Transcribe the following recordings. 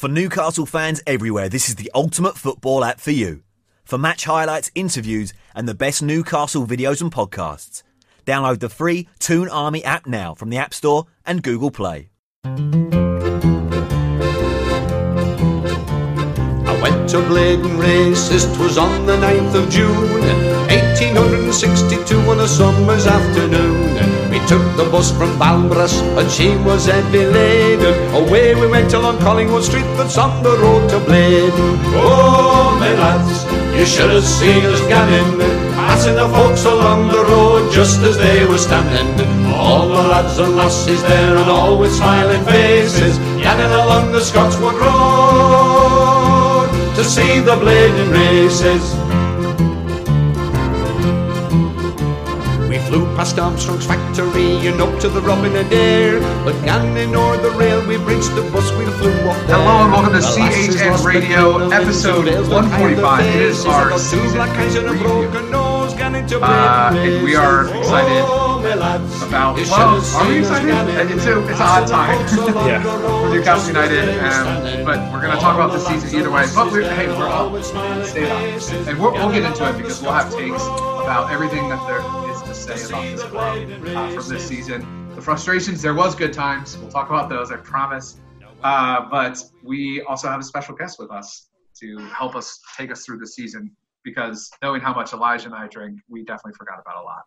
For Newcastle fans everywhere, this is the ultimate football app for you. For match highlights, interviews and the best Newcastle videos and podcasts. Download the free Toon Army app now from the App Store and Google Play. I went to Blaydon Races, 'twas on the 9th of June, 1862 on a summer's afternoon. We took the bus from Balbras and she was heavy laden. Away we went along Collingwood Street that's on the road to Blaydon. Oh, my lads, you should have seen us gadding, passing the folks along the road just as they were standing. All the lads and lassies there and all with smiling faces, yadding along the Scotswood Road to see the Blaydon Races. We flew past Armstrong's factory and up to the Robin Adair, but canning o'er the rail we bridged the bus, we flew off there. Hello and welcome to CHM Radio, episode 145. It is our season review. And we are excited about, well, are we excited? It's an odd time for Newcastle United, but we're going to talk about the season either way. But we're all stayed on, and we'll get into it because we'll have takes about everything that there is to say about this club from this season. The frustrations, there was good times, we'll talk about those, I promise. But we also have a special guest with us to help us take us through the season, because knowing how much Elijah and I drink, we definitely forgot about a lot.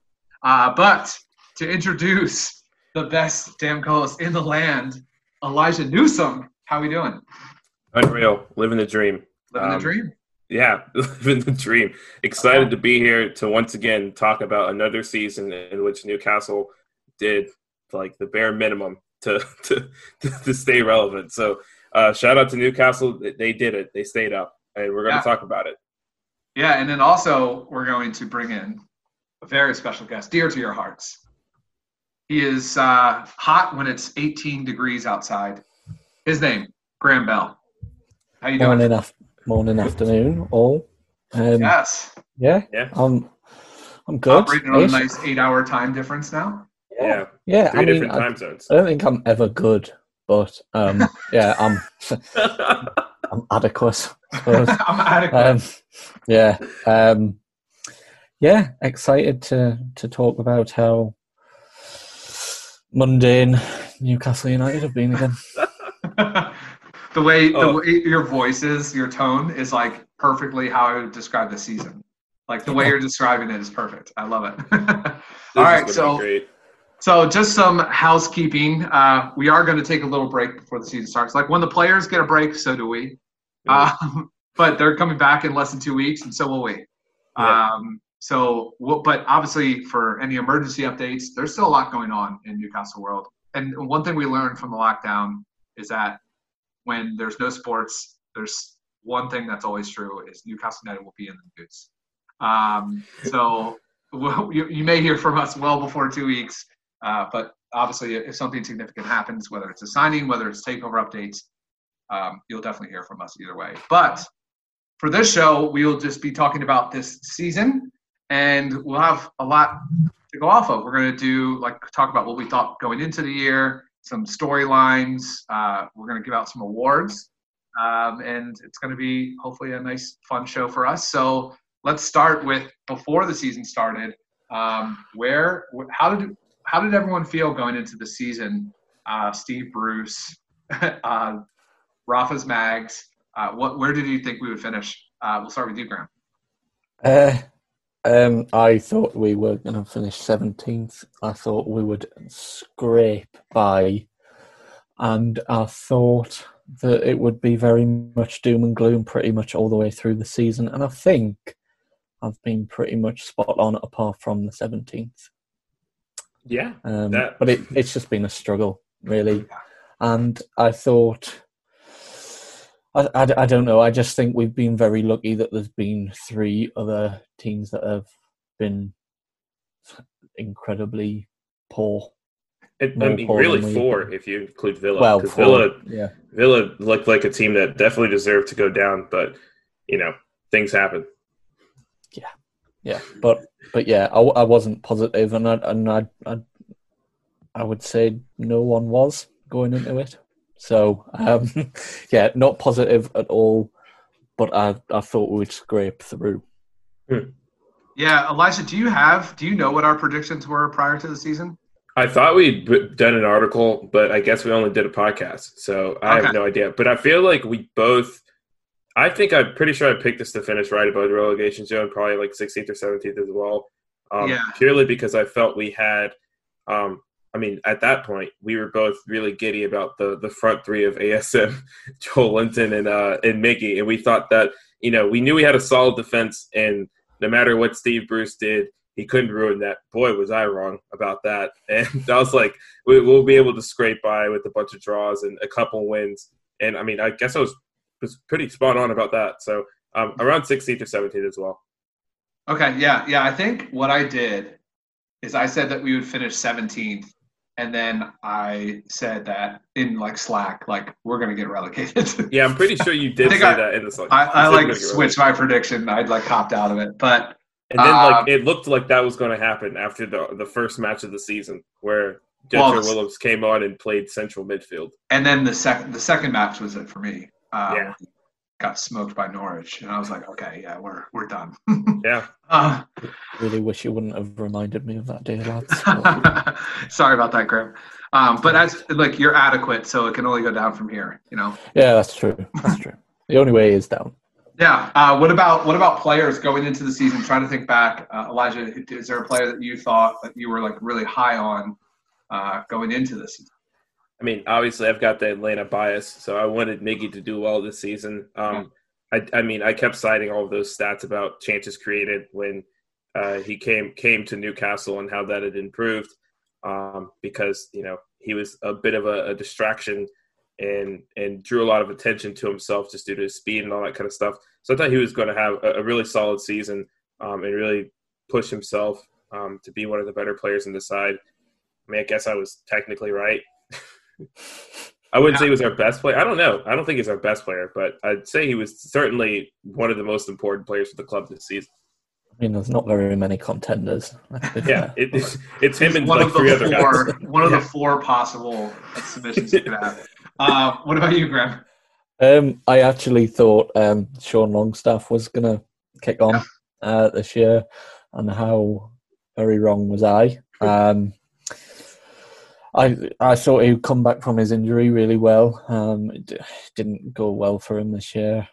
But to introduce the best damn co-host in the land, Elijah Newsom. How are we doing? Unreal. Living the dream. Living the dream? Yeah, living the dream. Excited to be here to once again talk about another season in which Newcastle did like the bare minimum to stay relevant. So shout out to Newcastle. They did it. They stayed up. And we're going to talk about it. Yeah, and then also we're going to bring in a very special guest, dear to your hearts. He is hot when it's 18 degrees outside. His name, Graham Bell. How you doing? Morning, afternoon, all. Yes. Yeah. I'm good. Operating on a nice 8-hour time difference now. Yeah. Three different time zones. I don't think I'm ever good, but I'm adequate. I'm adequate. Excited to talk about how mundane Newcastle United have been again. The way your voice is, your tone is like perfectly how I would describe the season. Like the way you're describing it is perfect. I love it. All right, so just some housekeeping. We are going to take a little break before the season starts. Like when the players get a break, so do we. But they're coming back in less than 2 weeks, and so will we. Yeah. But obviously for any emergency updates, there's still a lot going on in Newcastle world. And one thing we learned from the lockdown is that when there's no sports, there's one thing that's always true is Newcastle United will be in the news. You may hear from us well before 2 weeks, but obviously if something significant happens, whether it's a signing, whether it's takeover updates, you'll definitely hear from us either way. But for this show, we will just be talking about this season, and we'll have a lot to go off of. We're going to talk about what we thought going into the year, some storylines. We're going to give out some awards, and it's going to be hopefully a nice, fun show for us. So let's start with before the season started. How did everyone feel going into the season? Steve Bruce. Rafa's Mags. Where did you think we would finish? We'll start with you, Graham. I thought we were going to finish 17th. I thought we would scrape by. And I thought that it would be very much doom and gloom pretty much all the way through the season. And I think I've been pretty much spot on apart from the 17th. Yeah. But it's just been a struggle, really. And I thought... I don't know. I just think we've been very lucky that there's been three other teams that have been incredibly poor. Four, if you include Villa. Well, Villa looked like a team that definitely deserved to go down, but, things happen. Yeah. But I wasn't positive, and I would say no one was going into it. So, yeah, not positive at all, but I thought we would scrape through. Yeah, Elijah, do you know what our predictions were prior to the season? I thought we'd done an article, but I guess we only did a podcast, so I have no idea. But I feel like we both – I think I'm pretty sure I picked us to finish right above the relegation zone, probably like 16th or 17th as well, purely because I felt we had at that point, we were both really giddy about the front three of ASM, Joelinton and Mickey, and we thought that, you know, we knew we had a solid defense, and no matter what Steve Bruce did, he couldn't ruin that. Boy, was I wrong about that. And I was like, we'll be able to scrape by with a bunch of draws and a couple wins. And, I mean, I guess I was pretty spot on about that. So around 16th or 17th as well. Okay, yeah. I think what I did is I said that we would finish 17th. And then I said that in, like, Slack, like, we're going to get relegated. Yeah, I'm pretty sure you did say that in the Slack. I switched my prediction. I'd, like, hopped out of it. But and then, like, it looked like that was going to happen after the first match of the season where Jetro Willems came on and played central midfield. And then the second match was it for me. Got smoked by Norwich. And I was like, okay, yeah, we're done. Yeah. Really wish you wouldn't have reminded me of that day, lads. Sorry about that, Graham. But as like you're adequate, so it can only go down from here, you know? Yeah, that's true. That's true. The only way is down. Yeah. What about players going into the season? Trying to think back, Elijah, is there a player that you thought that you were like really high on going into this season? I mean, obviously, I've got the Atlanta bias, so I wanted Miggy to do well this season. I kept citing all of those stats about chances created when he came to Newcastle and how that had improved because, you know, he was a bit of a distraction and drew a lot of attention to himself just due to his speed and all that kind of stuff. So I thought he was going to have a really solid season and really push himself to be one of the better players in the side. I mean, I guess I was technically right. I wouldn't say he was our best player. I don't know. I don't think he's our best player, but I'd say he was certainly one of the most important players for the club this season. I mean, there's not very many contenders. Yeah, it's him and like three other guys. One of the four possible submissions you could have. What about you, Graham? I actually thought Sean Longstaff was going to kick on this year, and how very wrong was I? I thought he'd come back from his injury really well. It didn't go well for him this year.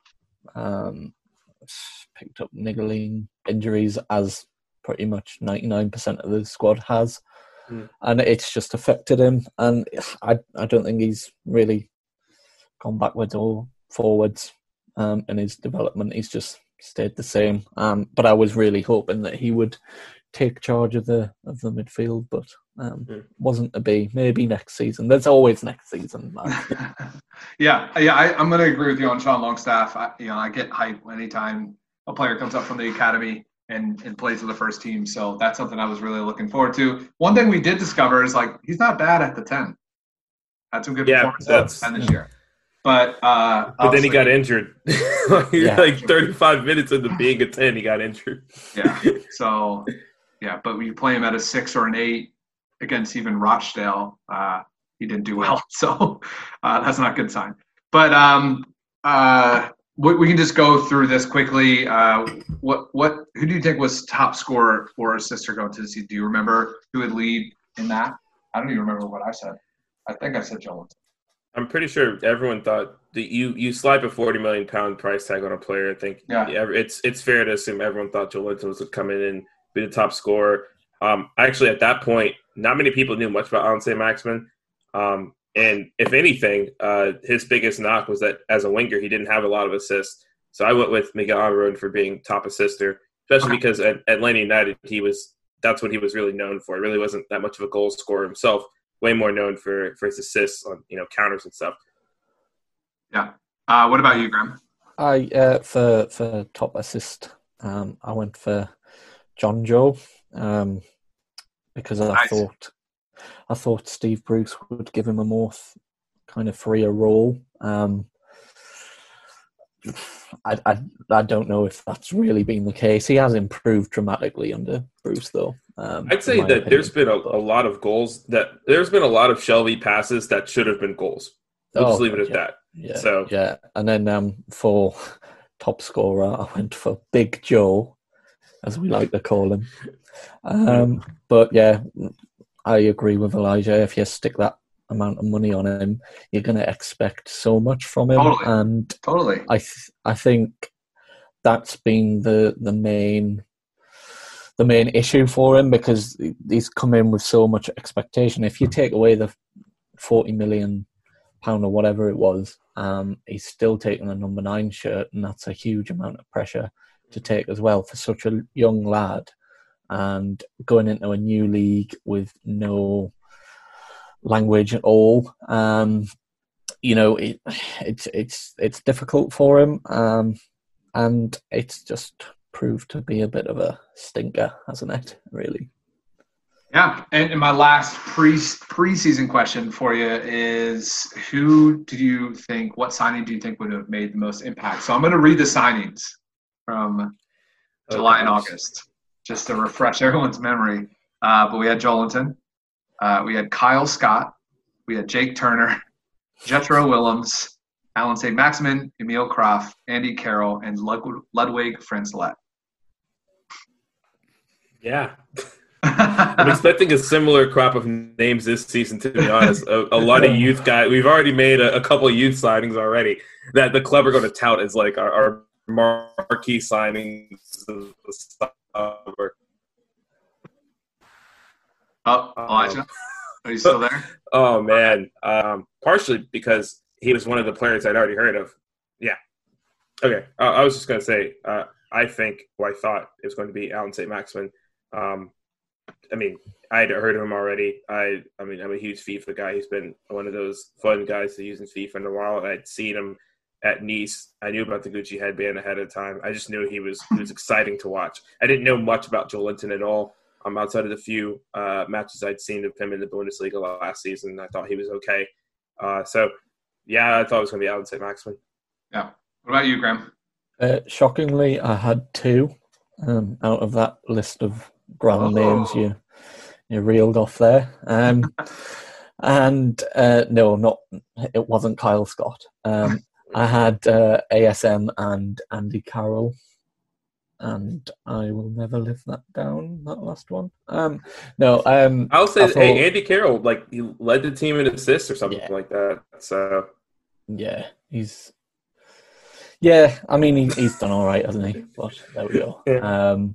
Picked up niggling injuries, as pretty much 99% of the squad has. And it's just affected him. And I don't think he's really gone backwards or forwards in his development. He's just stayed the same. But I was really hoping that he would take charge of the midfield, but wasn't to be. Maybe next season. There's always next season. I'm going to agree with you on Sean Longstaff. I get hype anytime a player comes up from the academy and plays for the first team. So that's something I was really looking forward to. One thing we did discover is like he's not bad at the 10. Had some good performances at the 10 this year. But then he got injured. Like 35 minutes into being a 10, he got injured. Yeah. So. Yeah, but when you play him at a 6 or an 8 against even Rochdale, he didn't do well. So that's not a good sign. But we can just go through this quickly. Who do you think was top scorer for Sister going to the season? Do you remember who would lead in that? I don't even remember what I said. I think I said Joel. I'm pretty sure everyone thought that you slap a £40 million price tag on a player. I think it's fair to assume everyone thought Joelinton was coming in. Be the top scorer. Actually, at that point, not many people knew much about Allan Saint-Maximin. And if anything, his biggest knock was that as a winger, he didn't have a lot of assists. So I went with Miguel Almiron for being top assister, especially because at Atlanta United, that's what he was really known for. He really wasn't that much of a goal scorer himself. Way more known for his assists on counters and stuff. Yeah. What about you, Graham? For top assist, I went for Jonjo, because I thought Steve Bruce would give him a more kind of freer role. I don't know if that's really been the case. He has improved dramatically under Bruce, though. I'd say that opinion. There's been a lot of goals that there's been a lot of Shelvey passes that should have been goals. We'll just leave it at that. Yeah, so yeah, and then for top scorer, I went for Big Joe, as we like to call him. But yeah, I agree with Elijah. If you stick that amount of money on him, you're going to expect so much from him. Totally. I think that's been the main issue for him, because he's come in with so much expectation. If you take away the £40 million or whatever it was, he's still taking a number 9 shirt, and that's a huge amount of pressure to take as well for such a young lad, and going into a new league with no language at all. It's difficult for him, and it's just proved to be a bit of a stinker, hasn't it, really? Yeah, and my last preseason question for you is, what signing do you think would have made the most impact? So I'm going to read the signings from July and August, just to refresh everyone's memory. But we had Joelinton, we had Kyle Scott, we had Jake Turner, Jetro Willems, Allan Saint-Maximin, Emil Kraft, Andy Carroll, and Ludwig Frenzelette. Yeah. I'm expecting a similar crop of names this season, to be honest. A lot of youth guys. We've already made a couple of youth signings already that the club are going to tout as like our marquee signings of the summer. Oh, Elijah, are you still there? Oh, man. Partially because he was one of the players I'd already heard of. Yeah. Okay. I was just going to say, I thought it was going to be Allan Saint-Maximin. I mean, I had heard of him already. I mean, I'm a huge FIFA guy. He's been one of those fun guys to use in FIFA in a while. And I'd seen him at Nice. I knew about the Gucci headband ahead of time. I just knew he was exciting to watch. I didn't know much about Joelinton at all. Outside of the few matches I'd seen of him in the Bundesliga last season, I thought he was okay. I thought it was going to be Allan Saint-Maximin. Yeah. What about you, Graham? Shockingly, I had two out of that list of grand names you reeled off there, it wasn't Kyle Scott. I had ASM and Andy Carroll, and I will never live that down, that last one. I'll say Andy Carroll, like, he led the team in assists or something like that. So yeah, he's done all right, hasn't he? But there we go. Yeah.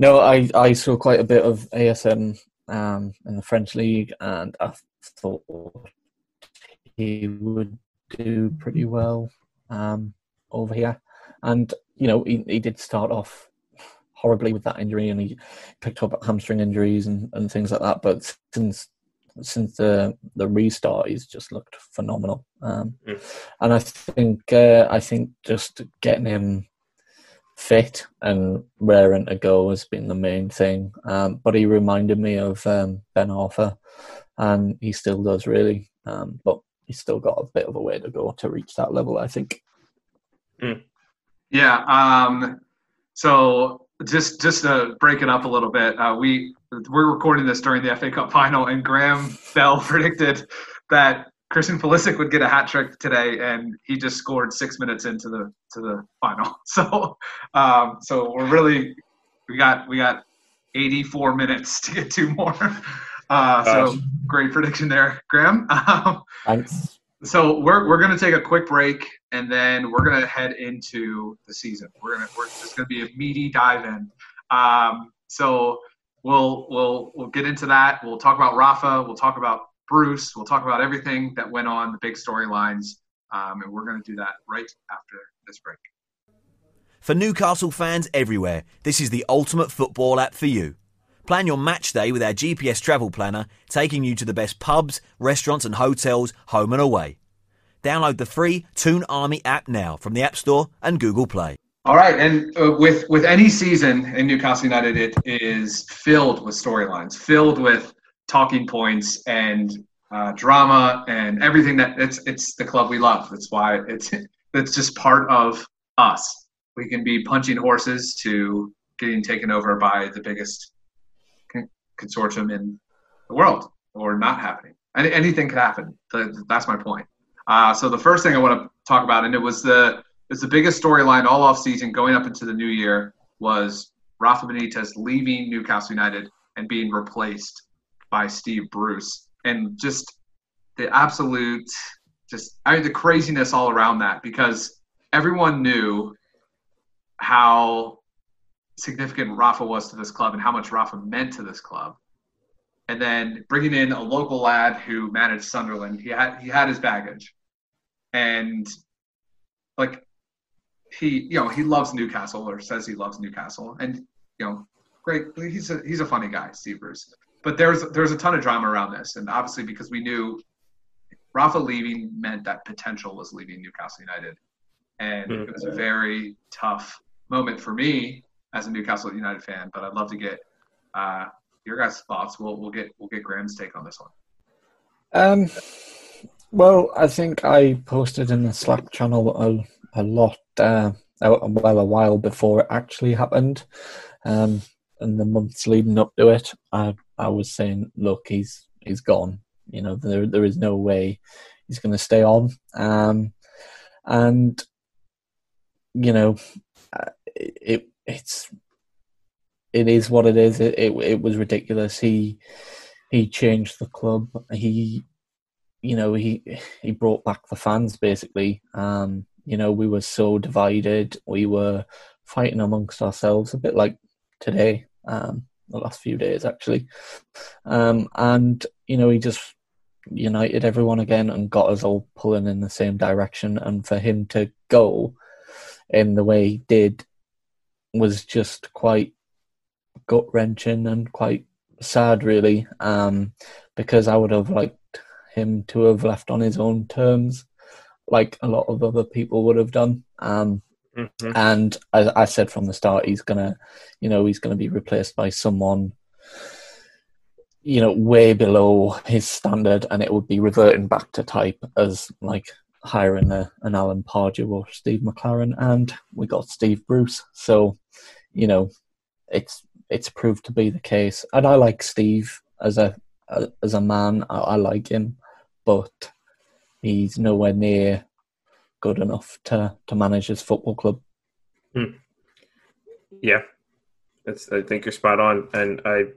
No, I saw quite a bit of ASM in the French league, and I thought he would do pretty well over here. And, he did start off horribly with that injury, and he picked up hamstring injuries and things like that. But since the restart, he's just looked phenomenal. And I think just getting him fit and raring to go has been the main thing, but he reminded me of Ben Arfa, and he still does, really, but he's still got a bit of a way to go to reach that level, I think. So just to break it up a little bit, we're recording this during the FA Cup final, and Graham Bell predicted that Christian Pulisic would get a hat trick today, and he just scored 6 minutes into the final. So, we got 84 minutes to get two more. So great prediction there, Graham. Thanks. So we're gonna take a quick break, and then we're gonna head into the season. We're just gonna be a meaty dive in. So we'll get into that. We'll talk about Rafa. We'll talk about Bruce, we'll talk about everything that went on, the big storylines, and we're going to do that right after this break. For Newcastle fans everywhere, this is the ultimate football app for you. Plan your match day with our GPS travel planner, taking you to the best pubs, restaurants and hotels, home and away. Download the free Toon Army app now from the App Store and Google Play. All right, and with any season in Newcastle United, it is filled with storylines, filled with talking points and drama and everything that it's the club we love. That's why it's just part of us. We can be punching horses to getting taken over by the biggest consortium in the world, or not happening. Anything could happen. That's my point. So the first thing I want to talk about, and it's the biggest storyline all offseason going up into the new year, was Rafa Benitez leaving Newcastle United and being replaced by Steve Bruce. And just the absolute, the craziness all around that, because everyone knew how significant Rafa was to this club and how much Rafa meant to this club. And then bringing in a local lad who managed Sunderland, he had his baggage, and like he loves Newcastle, or says he loves Newcastle, and great, he's a funny guy, Steve Bruce. But there's a ton of drama around this, and obviously because we knew Rafa leaving meant that potential was leaving Newcastle United, and it was a very tough moment for me as a Newcastle United fan. But I'd love to get your guys' thoughts. We'll get Graham's take on this one. Well, I think I posted in the Slack channel a lot, a while before it actually happened, and the months leading up to it, I was saying, look, he's gone. There is no way he's going to stay on. It is what it is. It was ridiculous. He changed the club. He brought back the fans, basically. We were so divided. We were fighting amongst ourselves, a bit like today, the last few days, actually. He just united everyone again and got us all pulling in the same direction. And for him to go in the way he did was just quite gut-wrenching and quite sad, really, because I would have liked him to have left on his own terms, like a lot of other people would have done. And as I said from the start, he's gonna be replaced by someone, way below his standard, and it would be reverting back to type as like hiring an Alan Pardew or Steve McLaren, and we got Steve Bruce. So, it's proved to be the case. And I like Steve as a man. I like him, but he's nowhere near good enough to manage his football club. Yeah, I think you're spot on. And I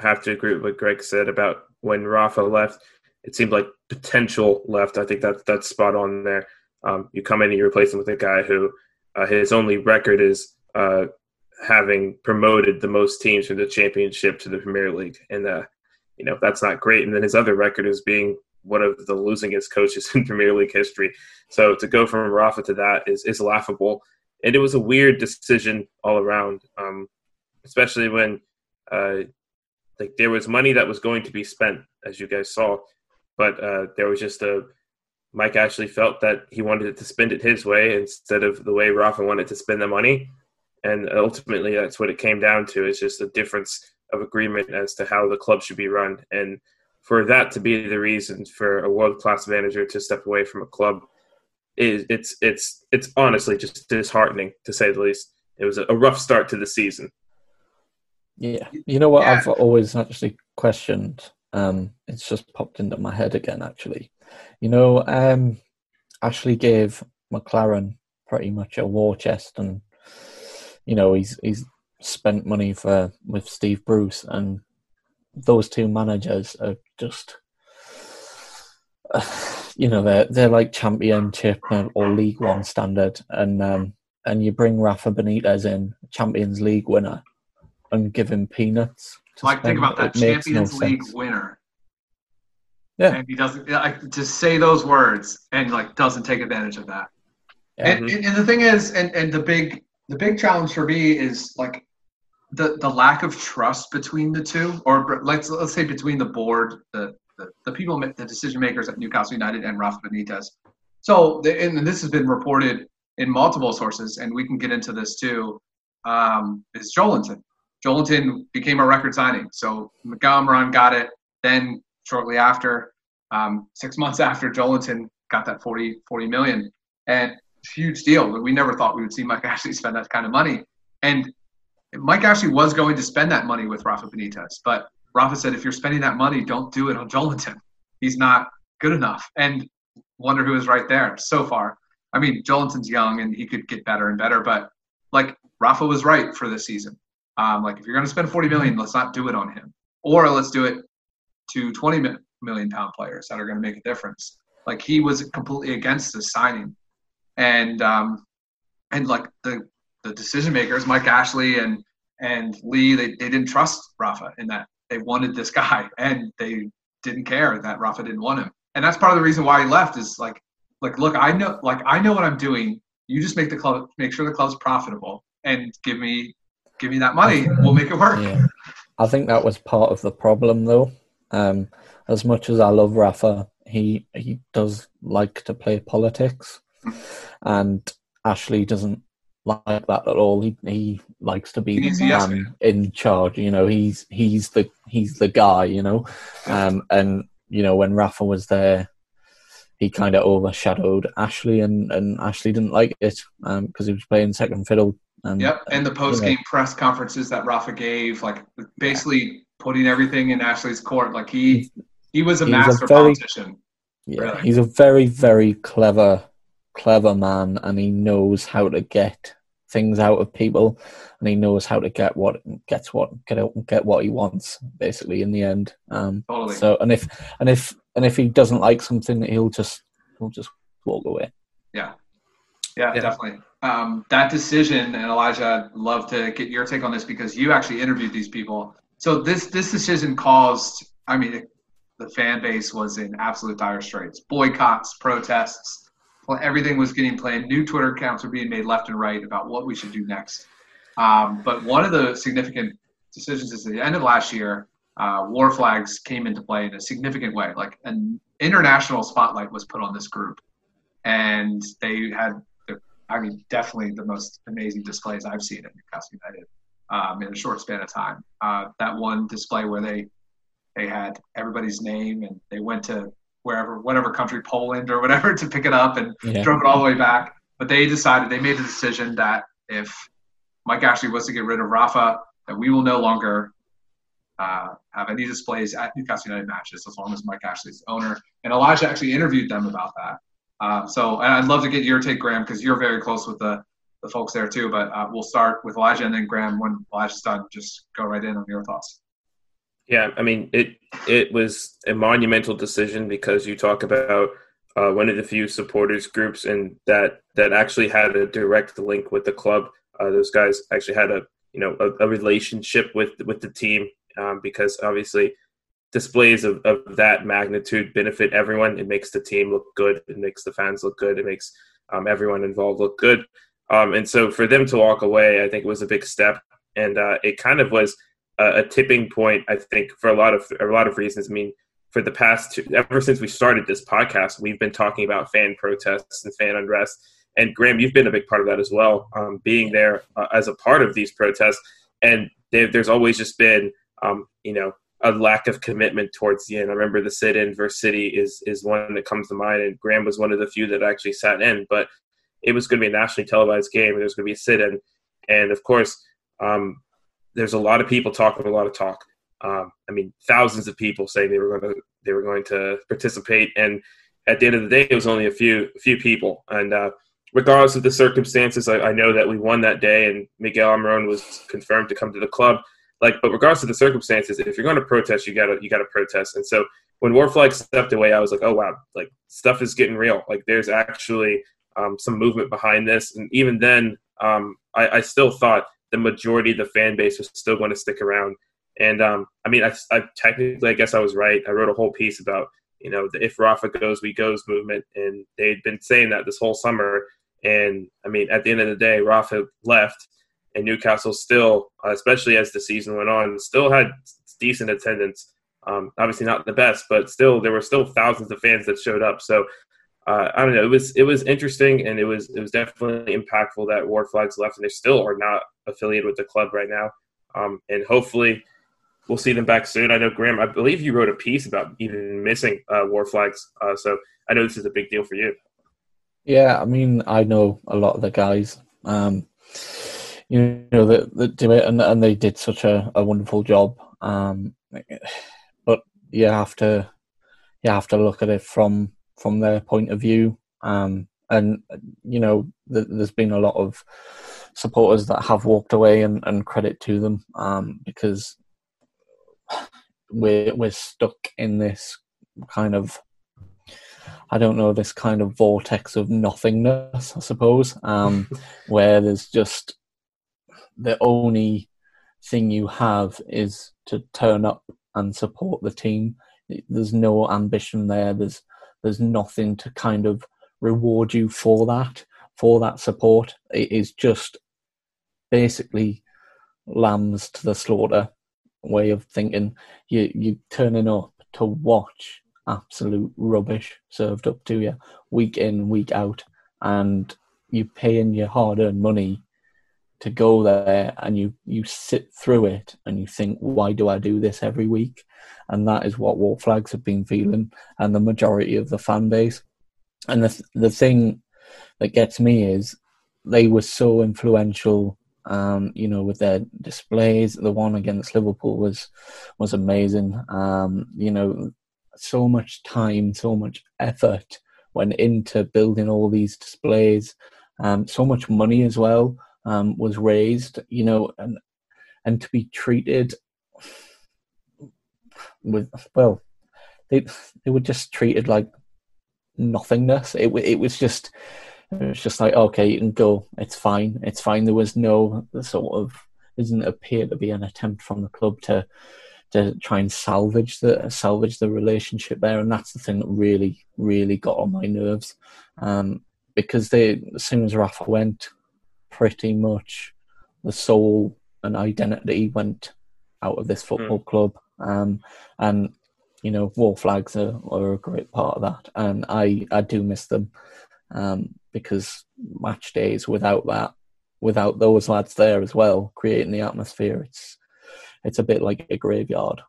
have to agree with what Greg said about when Rafa left, it seemed like potential left. I think that's spot on there. You come in and you replace him with a guy who his only record is having promoted the most teams from the Championship to the Premier League, and that's not great. And then his other record is being one of the losingest coaches in Premier League history. So to go from Rafa to that is laughable, and it was a weird decision all around, especially when there was money that was going to be spent, as you guys saw, but there was just Mike Ashley felt that he wanted to spend it his way instead of the way Rafa wanted to spend the money. And ultimately, that's what it came down to. It's just a difference of agreement as to how the club should be run. And for that to be the reason for a world-class manager to step away from a club, it's honestly just disheartening, to say the least. It was a rough start to the season. Yeah. You know what I've always actually questioned? It's just popped into my head again, actually. Ashley gave McLaren pretty much a war chest, and he's spent money with Steve Bruce, and those two managers are just, they're like Championship or League One standard, and you bring Rafa Benitez in, Champions League winner, and give him peanuts. Think about that, Champions League winner. Yeah, and he doesn't to say those words and doesn't take advantage of that. Yeah. And the thing is, and the big challenge for me is the lack of trust between the two, or let's say between the board, the people, the decision makers at Newcastle United and Rafa Benitez. So, and this has been reported in multiple sources, and we can get into this too. Is Joelinton? Joelinton became a record signing. So Miguel Almiron got it. Then shortly after, 6 months after, Joelinton got that 40 million, and huge deal. We never thought we would see Mike Ashley spend that kind of money. And Mike Ashley was going to spend that money with Rafa Benitez, but Rafa said, if you're spending that money, don't do it on Joelinton. He's not good enough. And wonder who is right there so far. I mean, Joelinton's young and he could get better and better, but like Rafa was right for this season. Like if you're going to spend 40 million, let's not do it on him, or let's do it to 20 million pound players that are going to make a difference. Like he was completely against the signing, and like the decision makers, Mike Ashley and Lee, they didn't trust Rafa in that they wanted this guy, and they didn't care that Rafa didn't want him. And that's part of the reason why he left is like, look, I know what I'm doing. You just make the club, make sure the club's profitable and give me that money. We'll make it work. Yeah. I think that was part of the problem though. As much as I love Rafa, he does like to play politics, and Ashley doesn't like that at all. He likes to be the man in charge. You know, he's the guy. You know, and you know when Rafa was there, he kind of overshadowed Ashley, and Ashley didn't like it because he was playing second fiddle. And the post game press conferences that Rafa gave, like basically putting everything in Ashley's court. Like he was a master politician. Yeah, really. He's a very very clever man, and he knows how to get things out of people, and he knows how to get what he wants basically in the end. Totally. So and if he doesn't like something, he'll just walk away. Yeah. Definitely. That decision, and Elijah, I'd love to get your take on this because you actually interviewed these people. So this decision caused, I mean, the fan base was in absolute dire straits. Boycotts, protests. Well, everything was getting planned. New Twitter accounts were being made left and right about what we should do next. But one of the significant decisions is at the end of last year, War Flags came into play in a significant way. Like an international spotlight was put on this group. And they had, definitely the most amazing displays I've seen at Newcastle United in a short span of time. That one display where they had everybody's name and they went to whatever country, Poland or whatever, to pick it up and drove it all the way back. But they made the decision that if Mike Ashley was to get rid of Rafa, that we will no longer have any displays at Newcastle United matches as long as Mike Ashley's owner. And Elijah actually interviewed them about that. And I'd love to get your take, Graham, because you're very close with the folks there too. But we'll start with Elijah, and then Graham, when Elijah's done, just go right in on your thoughts. Yeah, I mean, it was a monumental decision because you talk about one of the few supporters groups and that actually had a direct link with the club. Those guys actually had a relationship with the team because obviously displays of that magnitude benefit everyone. It makes the team look good. It makes the fans look good. It makes everyone involved look good. And so for them to walk away, I think was a big step. And it kind of was a tipping point, I think, for a lot of reasons. I mean, for the past ever since we started this podcast, we've been talking about fan protests and fan unrest. And Graham, you've been a big part of that as well, being there as a part of these protests. And there's always just been, a lack of commitment towards the end. I remember the sit-in versus City is one that comes to mind, and Graham was one of the few that actually sat in. But it was going to be a nationally televised game, and there's going to be a sit-in, and of course. There's a lot of people talking a lot of talk. Thousands of people saying they were going to participate, and at the end of the day, it was only a few people. And regardless of the circumstances, I know that we won that day, and Miguel Almiron was confirmed to come to the club. But regardless of the circumstances, if you're going to protest, you gotta protest. And so when War Flags stepped away, I was like, oh wow, stuff is getting real. There's actually some movement behind this. And even then, I still thought the majority of the fan base was still going to stick around. And, I technically, I guess I was right. I wrote a whole piece about, the if Rafa goes, we goes movement. And they'd been saying that this whole summer. And, at the end of the day, Rafa left and Newcastle still, especially as the season went on, still had decent attendance. Obviously not the best, but still there were still thousands of fans that showed up. So, I don't know. It was interesting, and it was definitely impactful that War Flags left, and they still are not affiliated with the club right now. And hopefully, we'll see them back soon. I know Graham. I believe you wrote a piece about even missing War Flags, so I know this is a big deal for you. Yeah, I know a lot of the guys. That do it, and they did such a wonderful job. But you have to look at it from. from their point of view. And, you know, there's been a lot of supporters that have walked away, and credit to them, because we're stuck in this kind of, I don't know, this kind of vortex of nothingness, I suppose, where there's just the only thing you have is to turn up and support the team. There's no ambition there. There's nothing to kind of reward you for that support. It is just basically lambs to the slaughter way of thinking. You're turning up to watch absolute rubbish served up to you week in, week out, and you're paying your hard-earned money to go there, and you sit through it and you think, why do I do this every week? And that is what War Flags have been feeling, and the majority of the fan base. And the thing that gets me is they were so influential, you know, with their displays. The one against Liverpool was amazing. You know, so much time, so much effort went into building all these displays. So much money as well was raised, you know, and to be treated with, well, they were just treated like nothingness. It was just like, okay, you can go, it's fine. There was no sort of, doesn't appear to be an attempt from the club to try and salvage the relationship there. And that's the thing that really, really got on my nerves, because as soon as Rafa went, pretty much the soul and identity went out of this football club. And, you know, War Flags are a great part of that. And I do miss them, because match days without those lads there as well, creating the atmosphere, it's a bit like a graveyard.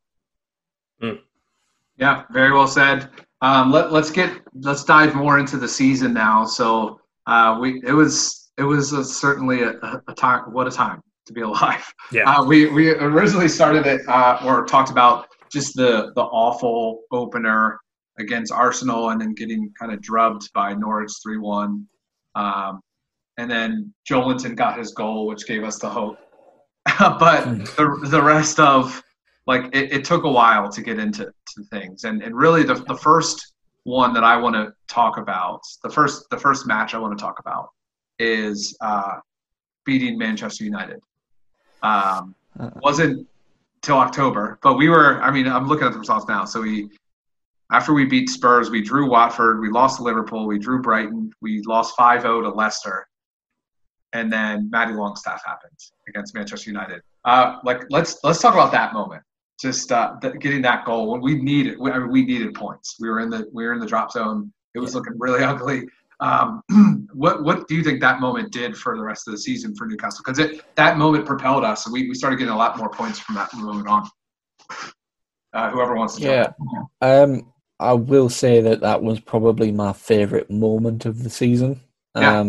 Yeah, very well said. Let's dive more into the season now. So it was certainly a time. What a time to be alive. Yeah. We originally started it or talked about just the awful opener against Arsenal, and then getting kind of drubbed by Norwich 3-1. And then Joelinton got his goal, which gave us the hope. But the rest of, like, it took a while to get into things. And really the first one that I want to talk about, the first match I want to talk about is beating Manchester United. Wasn't till October, but we were, I mean, I'm looking at the results now. So after we beat Spurs, we drew Watford, we lost to Liverpool, we drew Brighton, we lost 5-0 to Leicester, and then Matty Longstaff happened against Manchester United. Let's talk about that moment. Just getting that goal when we needed points. We were in the drop zone. It was looking really ugly. What do you think that moment did for the rest of the season for Newcastle? Because that moment propelled us. We started getting a lot more points from that moment on. Whoever wants to jump. Yeah. I will say that was probably my favourite moment of the season. Yeah.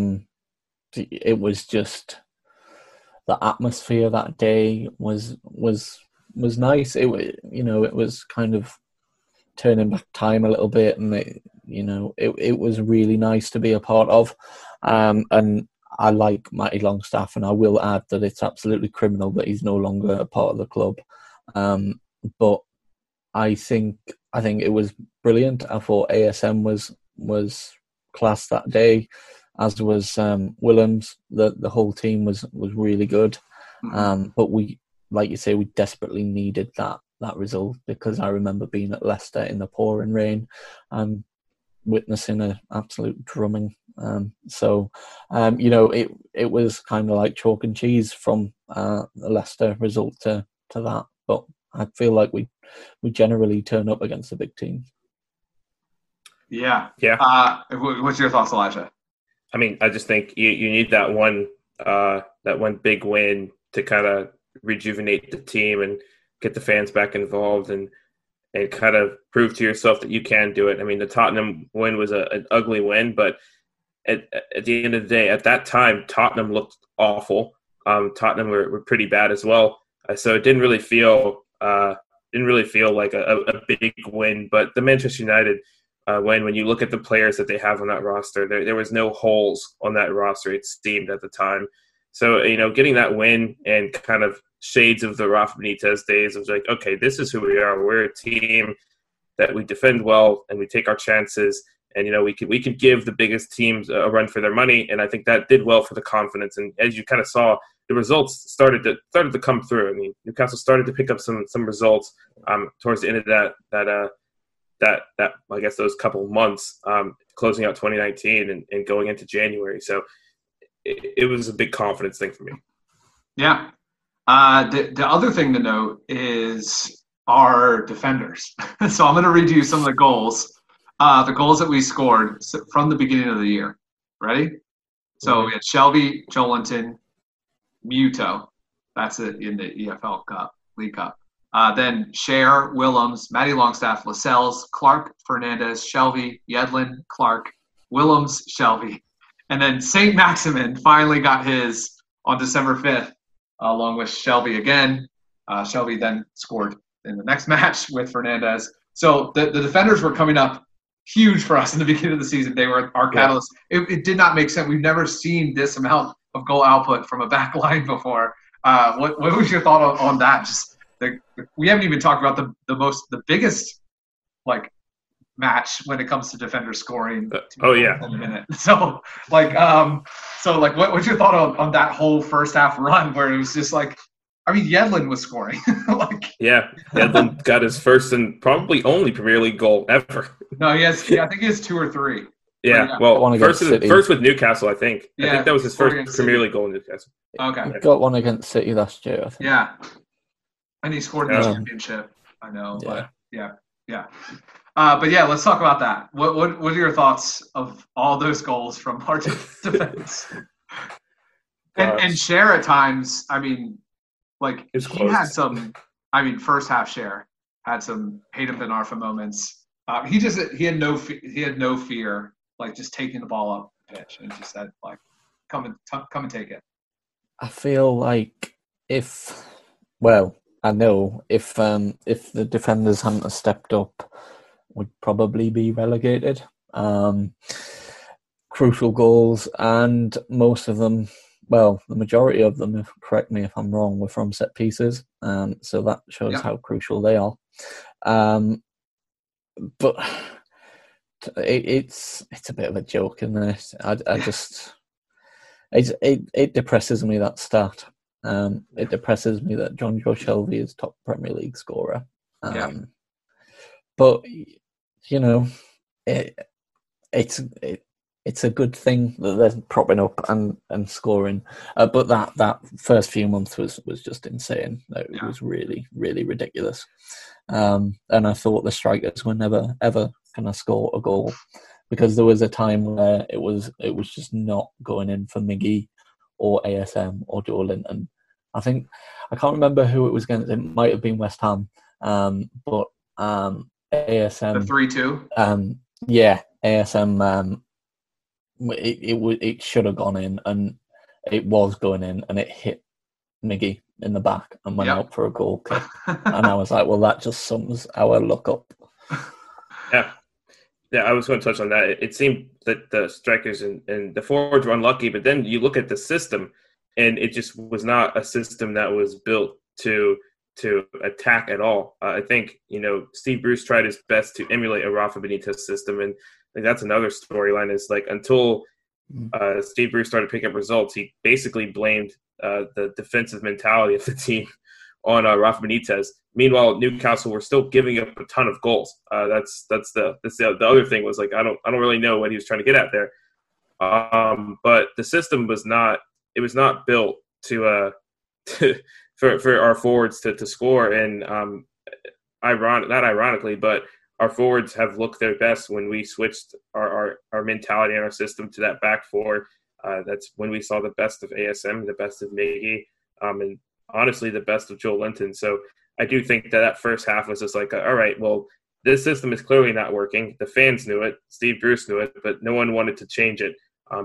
It was just the atmosphere that day was nice. It was kind of turning back time a little bit, and it was really nice to be a part of. And I like Matty Longstaff, and I will add that it's absolutely criminal that he's no longer a part of the club. But I think it was brilliant. I thought ASM was class that day, as was Willems. The whole team was really good. But we, like you say, we desperately needed that result, because I remember being at Leicester in the pouring rain and witnessing an absolute drumming. You know, it was kind of like chalk and cheese from the Leicester result to that. But I feel like we generally turn up against the big teams. Yeah. What's your thoughts, Elijah? I mean, I just think you need that one big win to kind of rejuvenate the team and get the fans back involved and kind of prove to yourself that you can do it. I mean, the Tottenham win was an ugly win, but at the end of the day, at that time, Tottenham looked awful. Tottenham were pretty bad as well. So it didn't really feel like a big win, but the Manchester United When you look at the players that they have on that roster, there was no holes on that roster, it seemed, at the time. So, you know, getting that win and kind of shades of the Rafa Benitez days, it was like, okay, this is who we are. We're a team that we defend well and we take our chances. And, you know, we could give the biggest teams a run for their money. And I think that did well for the confidence. And as you kind of saw, the results started to come through. I mean, Newcastle started to pick up some results towards the end of that I guess those couple months, closing out 2019 and going into January. So it was a big confidence thing for me. Yeah. The other thing to note is our defenders. So I'm going to read you some of the goals that we scored from the beginning of the year. Ready? So we had Shelvey, Joelinton, Muto. That's it in the EFL Cup, League Cup. Then Schär, Willems, Matty Longstaff, Lascelles, Clark, Fernandez, Shelvey, Yedlin, Clark, Willems, Shelvey. And then Saint-Maximin finally got his on December 5th, along with Shelvey again. Shelvey then scored in the next match with Fernandez. So the defenders were coming up huge for us in the beginning of the season. They were our catalyst. It did not make sense. We've never seen this amount of goal output from a back line before. What was your thought on that? Just we haven't even talked about the biggest match when it comes to defender scoring. In a minute. So what's your thought on that whole first half run where it was just Yedlin was scoring. Yedlin got his first and probably only Premier League goal ever. No, I think he has two or three. Yeah, well, first with Newcastle, I think. Yeah, I think that was his first Premier League goal in Newcastle. Okay. He got one against City last year, I think. Yeah. And he scored in the championship, I know. Yeah. But yeah. But let's talk about that. What are your thoughts of all those goals from our defense? and Schär at times, first half Schär had some Hayden Ben Arfa moments. He had no fear, just taking the ball up the pitch and just said, come and take it. I feel like if the defenders hadn't stepped up, we'd probably be relegated. Crucial goals, and most of them, the majority of them, if correct me if I'm wrong, were from set pieces. So that shows how crucial they are. But it's a bit of a joke, isn't it? It depresses me, that stat. It depresses me that Jonjo Shelvey is top Premier League scorer. But you know, it's a good thing that they're propping up and scoring. But that first few months was just insane. It was really, really ridiculous. And I thought the strikers were never ever going to score a goal, because there was a time where it was just not going in for Miggy or ASM or Joelinton. I think I can't remember who it was against. It might have been West Ham, but ASM the 3-2. ASM. It should have gone in, and it was going in, and it hit Miggy in the back and went out for a goal kick. And I was like, well, that just sums our luck up. Yeah, I was going to touch on that. It seemed that the strikers and the forwards were unlucky, but then you look at the system, and it just was not a system that was built to attack at all. I think, you know, Steve Bruce tried his best to emulate a Rafa Benitez system, and I think that's another storyline is, until Steve Bruce started picking up results, he basically blamed the defensive mentality of the team on Rafa Benitez. Meanwhile, Newcastle were still giving up a ton of goals. That's the other thing was I don't really know what he was trying to get at there. But the system was not built for our forwards to score, and not ironically, but our forwards have looked their best when we switched our mentality and our system to that back four. That's when we saw the best of ASM, the best of Miggy, and honestly the best of Joelinton. So I do think that first half was just all right, well, this system is clearly not working. The fans knew it. Steve Bruce knew it, but no one wanted to change it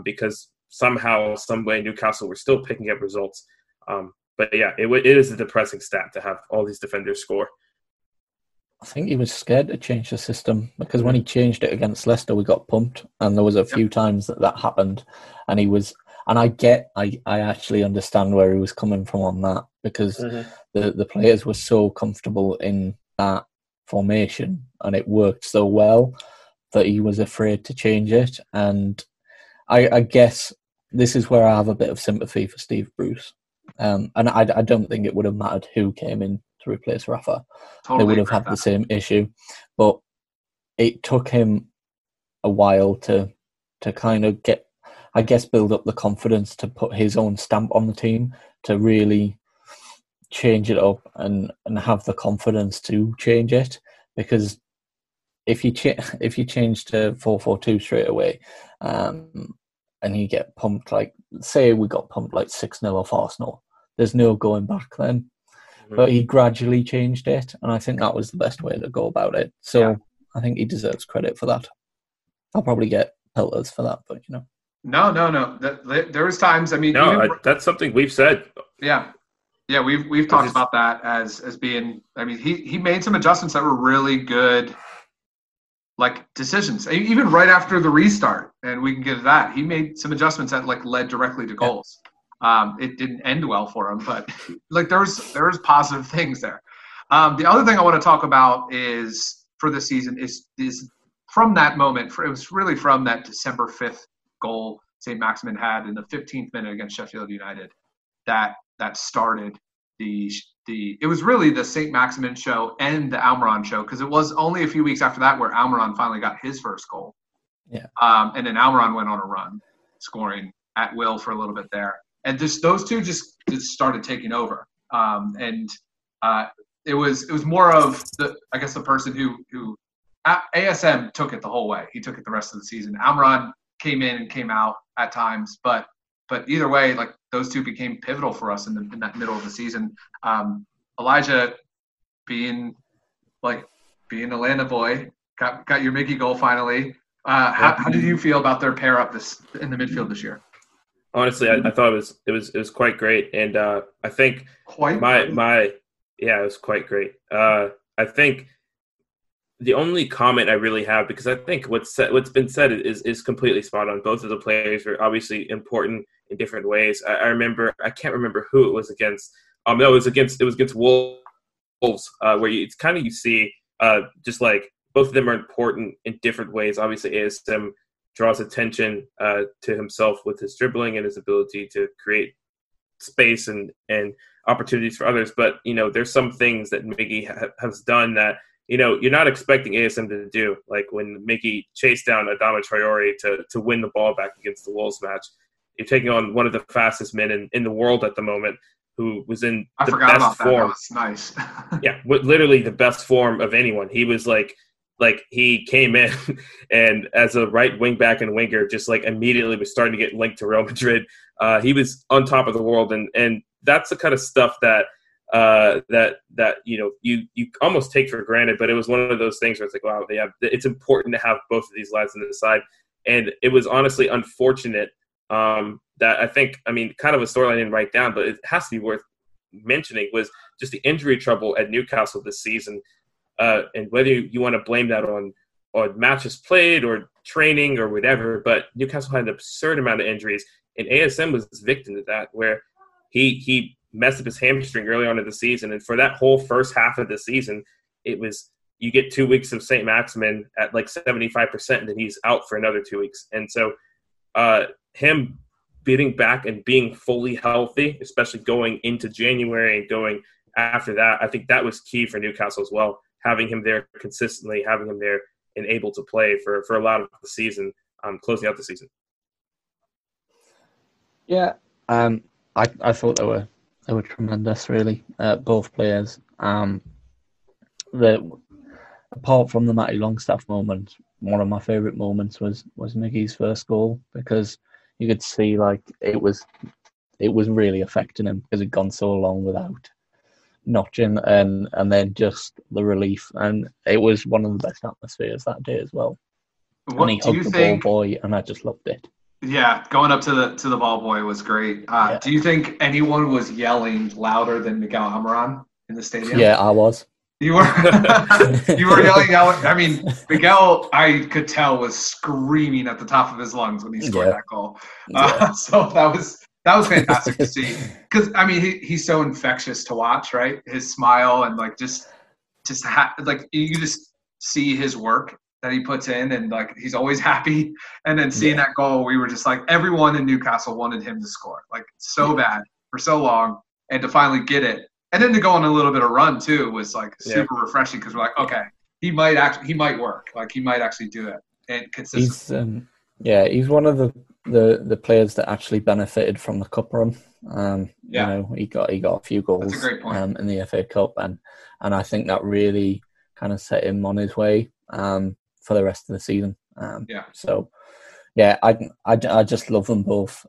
because somehow, some way, Newcastle were still picking up results. But it is a depressing stat to have all these defenders score. I think he was scared to change the system because when he changed it against Leicester, we got pumped, and there was a few times that happened. And he was, and I actually understand where he was coming from on that, because the players were so comfortable in that formation and it worked so well that he was afraid to change it. And I guess this is where I have a bit of sympathy for Steve Bruce. And I don't think it would have mattered who came in to replace Rafa. Totally they would have had the same issue. But it took him a while to kind of get, I guess, build up the confidence to put his own stamp on the team, to really change it up and have the confidence to change it. Because if you change to 4-4-2 straight away, and you get pumped, like, say we got pumped like 6-0 off Arsenal, there's no going back then. But he gradually changed it, and I think that was the best way to go about it. So I think he deserves credit for that. I'll probably get pelters for that, but, you know. No. There was times, I mean... that's something we've said. Yeah. Yeah, we've talked about that as being... I mean, he made some adjustments that were really good, like, decisions. Even right after the restart, and we can get to that, he made some adjustments that, like, led directly to goals. It didn't end well for him, but like there was positive things there. The other thing I want to talk about is for this season is from that moment. It was really from that December 5th goal Saint-Maximin had in the 15th minute against Sheffield United that started the. It was really the Saint-Maximin show and the Almiron show, because it was only a few weeks after that where Almiron finally got his first goal. Yeah. And then Almiron went on a run, scoring at will for a little bit there. And those two just started taking over, it was more of the person who ASM took it the whole way. He took it the rest of the season. Almiron came in and came out at times, but either way, like, those two became pivotal for us in that middle of the season. Elijah being Atlanta boy got your Mickey goal finally. How did you feel about their pair up in the midfield this year? Honestly, I thought it was quite great, and I think it was quite great. I think the only comment I really have, because I think what's been said is completely spot on. Both of the players are obviously important in different ways. I remember, I can't remember who it was against. It was against Wolves, where you see just like both of them are important in different ways. Obviously, ASM draws attention to himself with his dribbling and his ability to create space and opportunities for others. But, you know, there's some things that Mickey has done that, you know, you're not expecting ASM to do. Like when Mickey chased down Adama Traore to win the ball back against the Wolves match, you're taking on one of the fastest men in the world at the moment, who was in the best form. That was nice. Yeah, literally the best form of anyone. He was like he came in and as a right wing back and winger, just like immediately was starting to get linked to Real Madrid. He was on top of the world. And that's the kind of stuff that you know, you almost take for granted, but it was one of those things where it's like, wow, it's important to have both of these lads on the side. And it was honestly unfortunate that kind of a storyline I didn't write down, but it has to be worth mentioning, was just the injury trouble at Newcastle this season. And whether you want to blame that on matches played or training or whatever, but Newcastle had an absurd amount of injuries, and ASM was victim to that, where he messed up his hamstring early on in the season, and for that whole first half of the season, it was you get 2 weeks of Saint-Maximin at like 75%, and then he's out for another 2 weeks. And so him getting back and being fully healthy, especially going into January and going after that, I think that was key for Newcastle as well. Having him there consistently, having him there and able to play for a lot of the season, closing out the season. Yeah, I thought they were tremendous, really, both players. Apart from the Matty Longstaff moment, one of my favourite moments was Mickey's first goal, because you could see like it was really affecting him because he'd gone so long without notching, and then just the relief, and it was one of the best atmospheres that day as well. And he hugged the ball boy, and I just loved it. Yeah, going up to the ball boy was great. Do you think anyone was yelling louder than Miguel Almiron in the stadium? Yeah, I was. You were yelling out. I mean, Miguel, I could tell, was screaming at the top of his lungs when he scored that goal. So that was fantastic to see. Because I mean, he's so infectious to watch, right? His smile and like just you just see his work that he puts in, and like he's always happy. And then seeing that goal, we were just like, everyone in Newcastle wanted him to score, like so bad for so long, and to finally get it. And then to go on a little bit of run too was like super refreshing, because we're like, okay, he might work, like he might actually do it and consistently. He's, he's one of the players that actually benefited from the cup run. You know, he got a few goals. That's a great point. In the FA Cup, and I think that really kind of set him on his way for the rest of the season. So, I just love them both.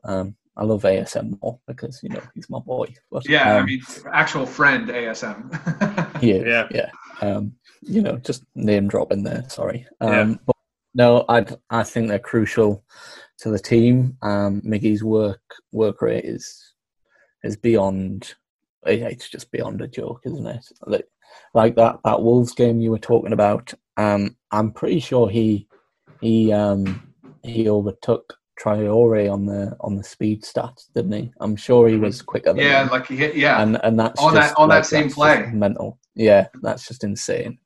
I love ASM more because, you know, he's my boy. But, I mean, actual friend ASM. You know, just name dropping there, sorry. But no, I think they're crucial to the team. Miggy's work rate is beyond, it's just beyond a joke, isn't it? Like that Wolves game you were talking about, I'm pretty sure he overtook Traore on the speed stats, didn't he? I'm sure he was quicker than him. Like he hit, and that's on just, that on like, that same play. Mental, that's just insane.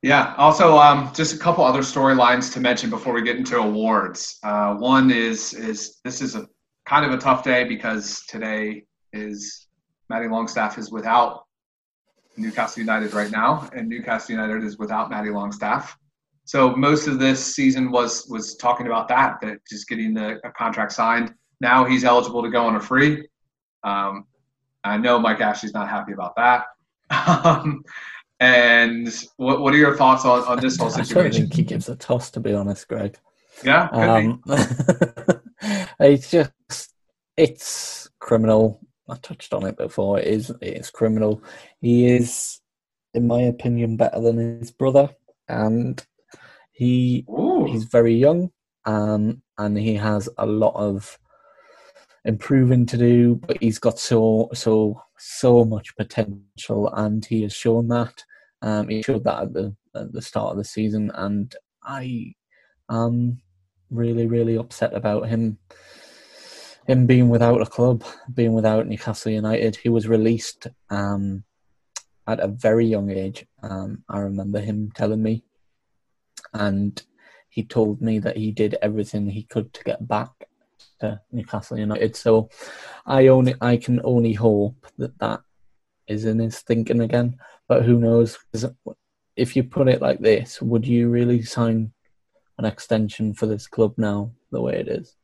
Yeah. Also, just a couple other storylines to mention before we get into awards. One is this is a kind of a tough day, because today is Matty Longstaff is without Newcastle United right now, and Newcastle United is without Matty Longstaff. So most of this season was talking about that just getting a contract signed. Now he's eligible to go on a free. I know Mike Ashley's not happy about that. And what are your thoughts on this whole situation? I don't think he gives a toss, to be honest, Greg. Yeah, could be. It's criminal. I touched on it before. It is criminal. He is, in my opinion, better than his brother. And he's very young, and he has a lot of improving to do, but he's got so much potential, and he has shown that. He showed that at the start of the season, and I am really, really upset about him being without a club, being without Newcastle United. He was released at a very young age. I remember him telling me, and he told me that he did everything he could to get back to Newcastle United. So I can only hope that is in his thinking again. But who knows? If you put it like this, would you really sign an extension for this club now the way it is?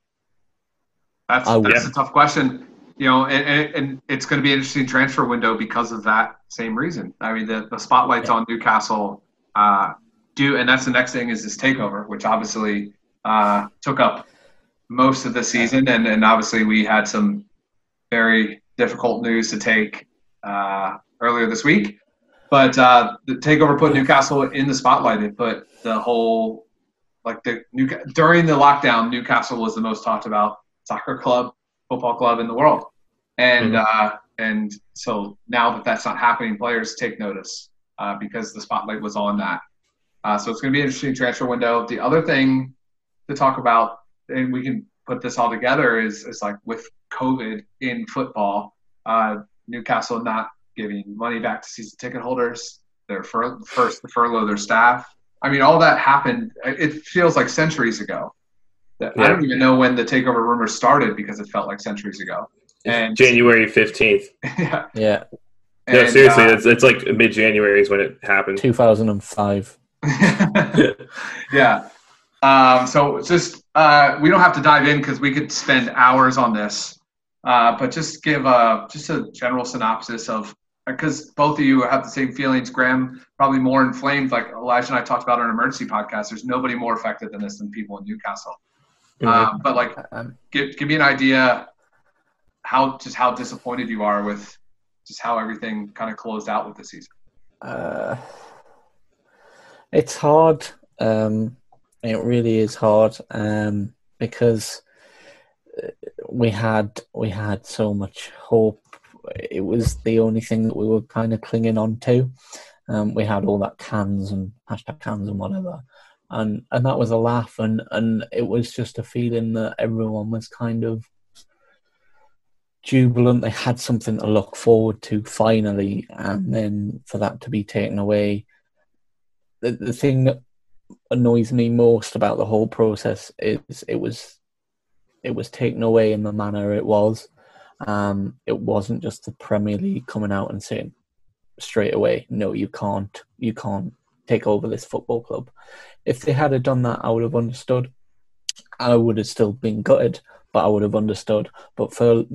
That's a tough question. You know, and it's going to be an interesting transfer window because of that same reason. I mean, the spotlight's on Newcastle, and that's the next thing is this takeover, which obviously took up most of the season, and obviously we had some very difficult news to take earlier this week. But the takeover put Newcastle in the spotlight. It put the whole during the lockdown, Newcastle was the most talked about soccer club, football club in the world. And and so now that that's not happening, players take notice because the spotlight was on that. So it's going to be an interesting transfer window. The other thing to talk about, and we can put this all together, is like with COVID in football, Newcastle not giving money back to season ticket holders. They're first to furlough their staff. I mean, all that happened. It feels like centuries ago. I don't even know when the takeover rumors started, because it felt like centuries ago. And January 15th. Yeah. No, and, seriously, it's like mid-January is when it happened. 2005. Yeah. So just we don't have to dive in because we could spend hours on this, but just give a general synopsis of, because both of you have the same feelings. Graham, probably more inflamed, like Elijah and I talked about on an emergency podcast. There's nobody more affected than this than people in Newcastle. But like, give me an idea how disappointed you are with just how everything kind of closed out with the season. It's hard. It really is hard because we had so much hope. It was the only thing that we were kind of clinging on to, We had all that cans and hashtag cans and whatever. And that was a laugh, and it was just a feeling that everyone was kind of jubilant. They had something to look forward to finally, and then for that to be taken away. The thing that annoys me most about the whole process is it was taken away in the manner it was. It wasn't just the Premier League coming out and saying straight away, no, you can't take over this football club. If they had done that, I would have understood. I would have still been gutted, but I would have understood. But to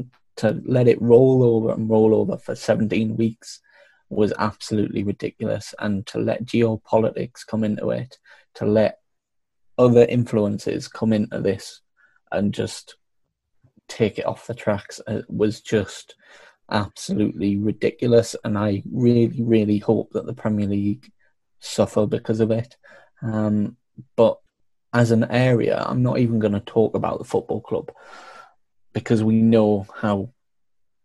let it roll over for 17 weeks was absolutely ridiculous. And to let geopolitics come into it, to let other influences come into this and just take it off the tracks, it was just absolutely ridiculous. And I really, really hope that the Premier League suffer because of it. But as an area, I'm not even going to talk about the football club, because we know how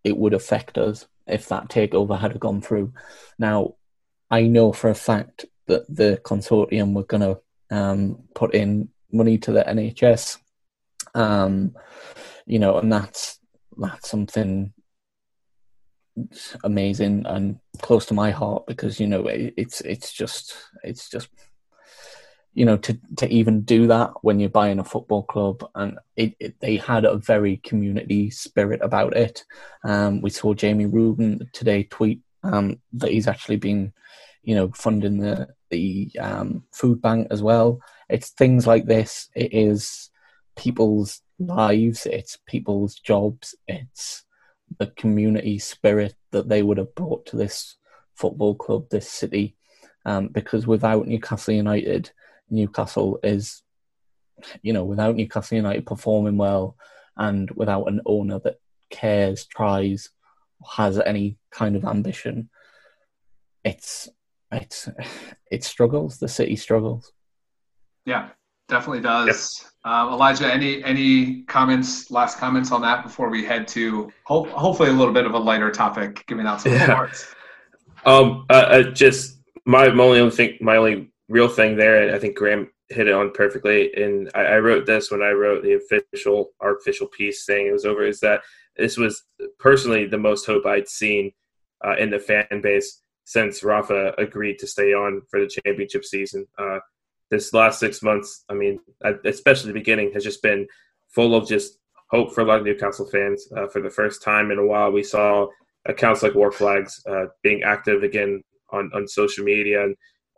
it would affect us if that takeover had gone through. Now, I know for a fact that the consortium were going to put in money to the NHS, and that's something amazing and close to my heart, because it's just to even do that when you're buying a football club. And they had a very community spirit about it. We saw Jamie Rubin today tweet that he's actually been funding the food bank as well. It's things like this. It is people's lives, it's people's jobs, it's the community spirit that they would have brought to this football club, this city, because without Newcastle United, Newcastle is, without Newcastle United performing well, and without an owner that cares, tries, has any kind of ambition, it struggles. The city struggles. Yeah, definitely does. Yep. Elijah, any comments? Last comments on that before we head to hopefully a little bit of a lighter topic, giving out some remarks. Just my only real thing there, and I think Graham hit it on perfectly. And I wrote this when I wrote our official piece saying it was over. Is that this was personally the most hope I'd seen in the fan base since Rafa agreed to stay on for the championship season. This last 6 months, especially the beginning, has just been full of just hope for a lot of Newcastle fans. For the first time in a while, we saw accounts like War Flags being active again on social media,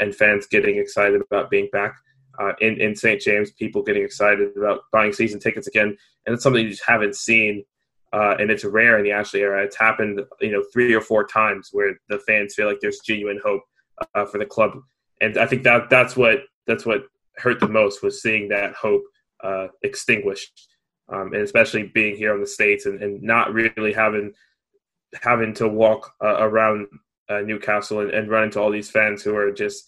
and fans getting excited about being back. In St. James, people getting excited about buying season tickets again. And it's something you just haven't seen, and it's rare in the Ashley era. It's happened 3 or 4 times where the fans feel like there's genuine hope for the club. And I think that's what hurt the most, was seeing that hope extinguished, and especially being here in the States and not really having to walk around Newcastle and run into all these fans who are just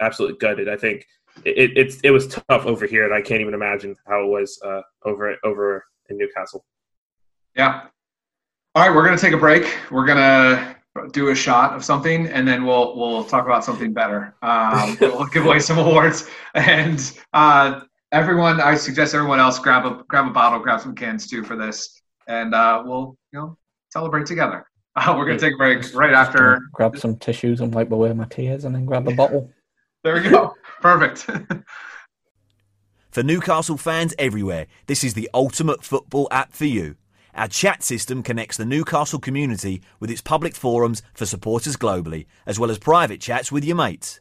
absolutely gutted. I think it was tough over here, and I can't even imagine how it was over in Newcastle. Yeah. All right, we're going to take a break. We're going to do a shot of something, and then we'll talk about something better. We'll give away some awards, and everyone, I suggest everyone else grab a bottle, grab some cans too for this, and we'll celebrate together. We're gonna take a break right after. Grab some tissues and wipe away my tears, and then grab a bottle. There we go. Perfect. For Newcastle fans everywhere, this is the ultimate football app for you. Our chat system connects the Newcastle community with its public forums for supporters globally, as well as private chats with your mates.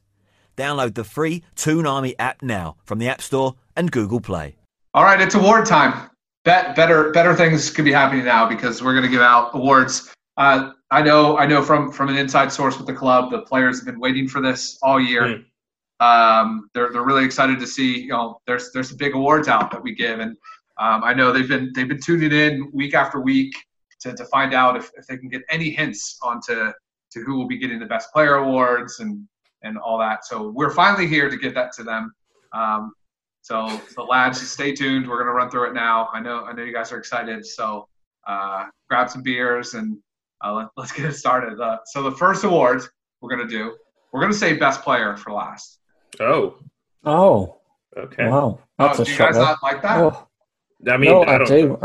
Download the free Toon Army app now from the App Store and Google Play. All right, it's award time. Better things could be happening now, because we're going to give out awards. I know from an inside source with the club, the players have been waiting for this all year. They're really excited to see. There's some big awards out that we give, and I know they've been tuning in week after week to find out if they can get any hints onto who will be getting the best player awards and all that. So we're finally here to give that to them. So lads, stay tuned. We're gonna run through it now. I know you guys are excited. So grab some beers and let's get it started. So the first award we're gonna do We're going to say best player for last. Oh. Okay. Wow. That's a shocker. Do you guys not like that? Oh. I mean, no, I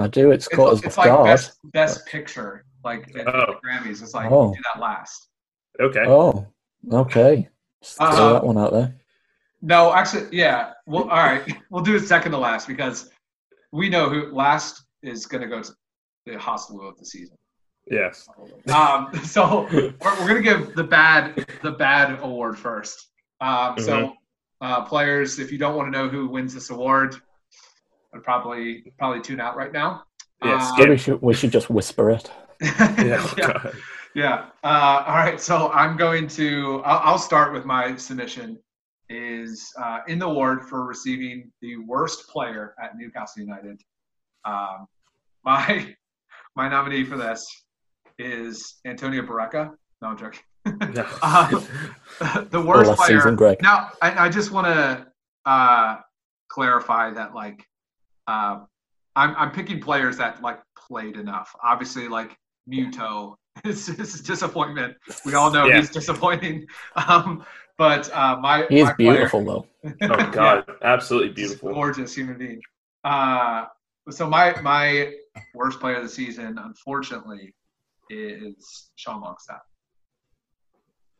do. It's called as like God. Best picture, like at the Grammys. It's like do that last. Okay. Oh. Okay. Throw that one out there. No, actually, yeah. Well, all right. We'll do it second to last because we know who last is going to go to the hospital of the season. Yes. So we're going to give the bad award first. So players, if you don't want to know who wins this award, I'd probably tune out right now. Yes. We should just whisper it. Yeah. All right. So I'll start with my submission is in the award for receiving the worst player at Newcastle United. My nominee for this is Antonio Barreca. No, I'm joking. The worst player. Season, Greg. Now, I just want to clarify that, like, I'm picking players that, like, played enough. Obviously, like, Muto is disappointment. We all know he's disappointing. But my beautiful, player, though. Oh, God. Yeah. Absolutely beautiful. Gorgeous human being. So my worst player of the season, unfortunately, is Sean Longstaff.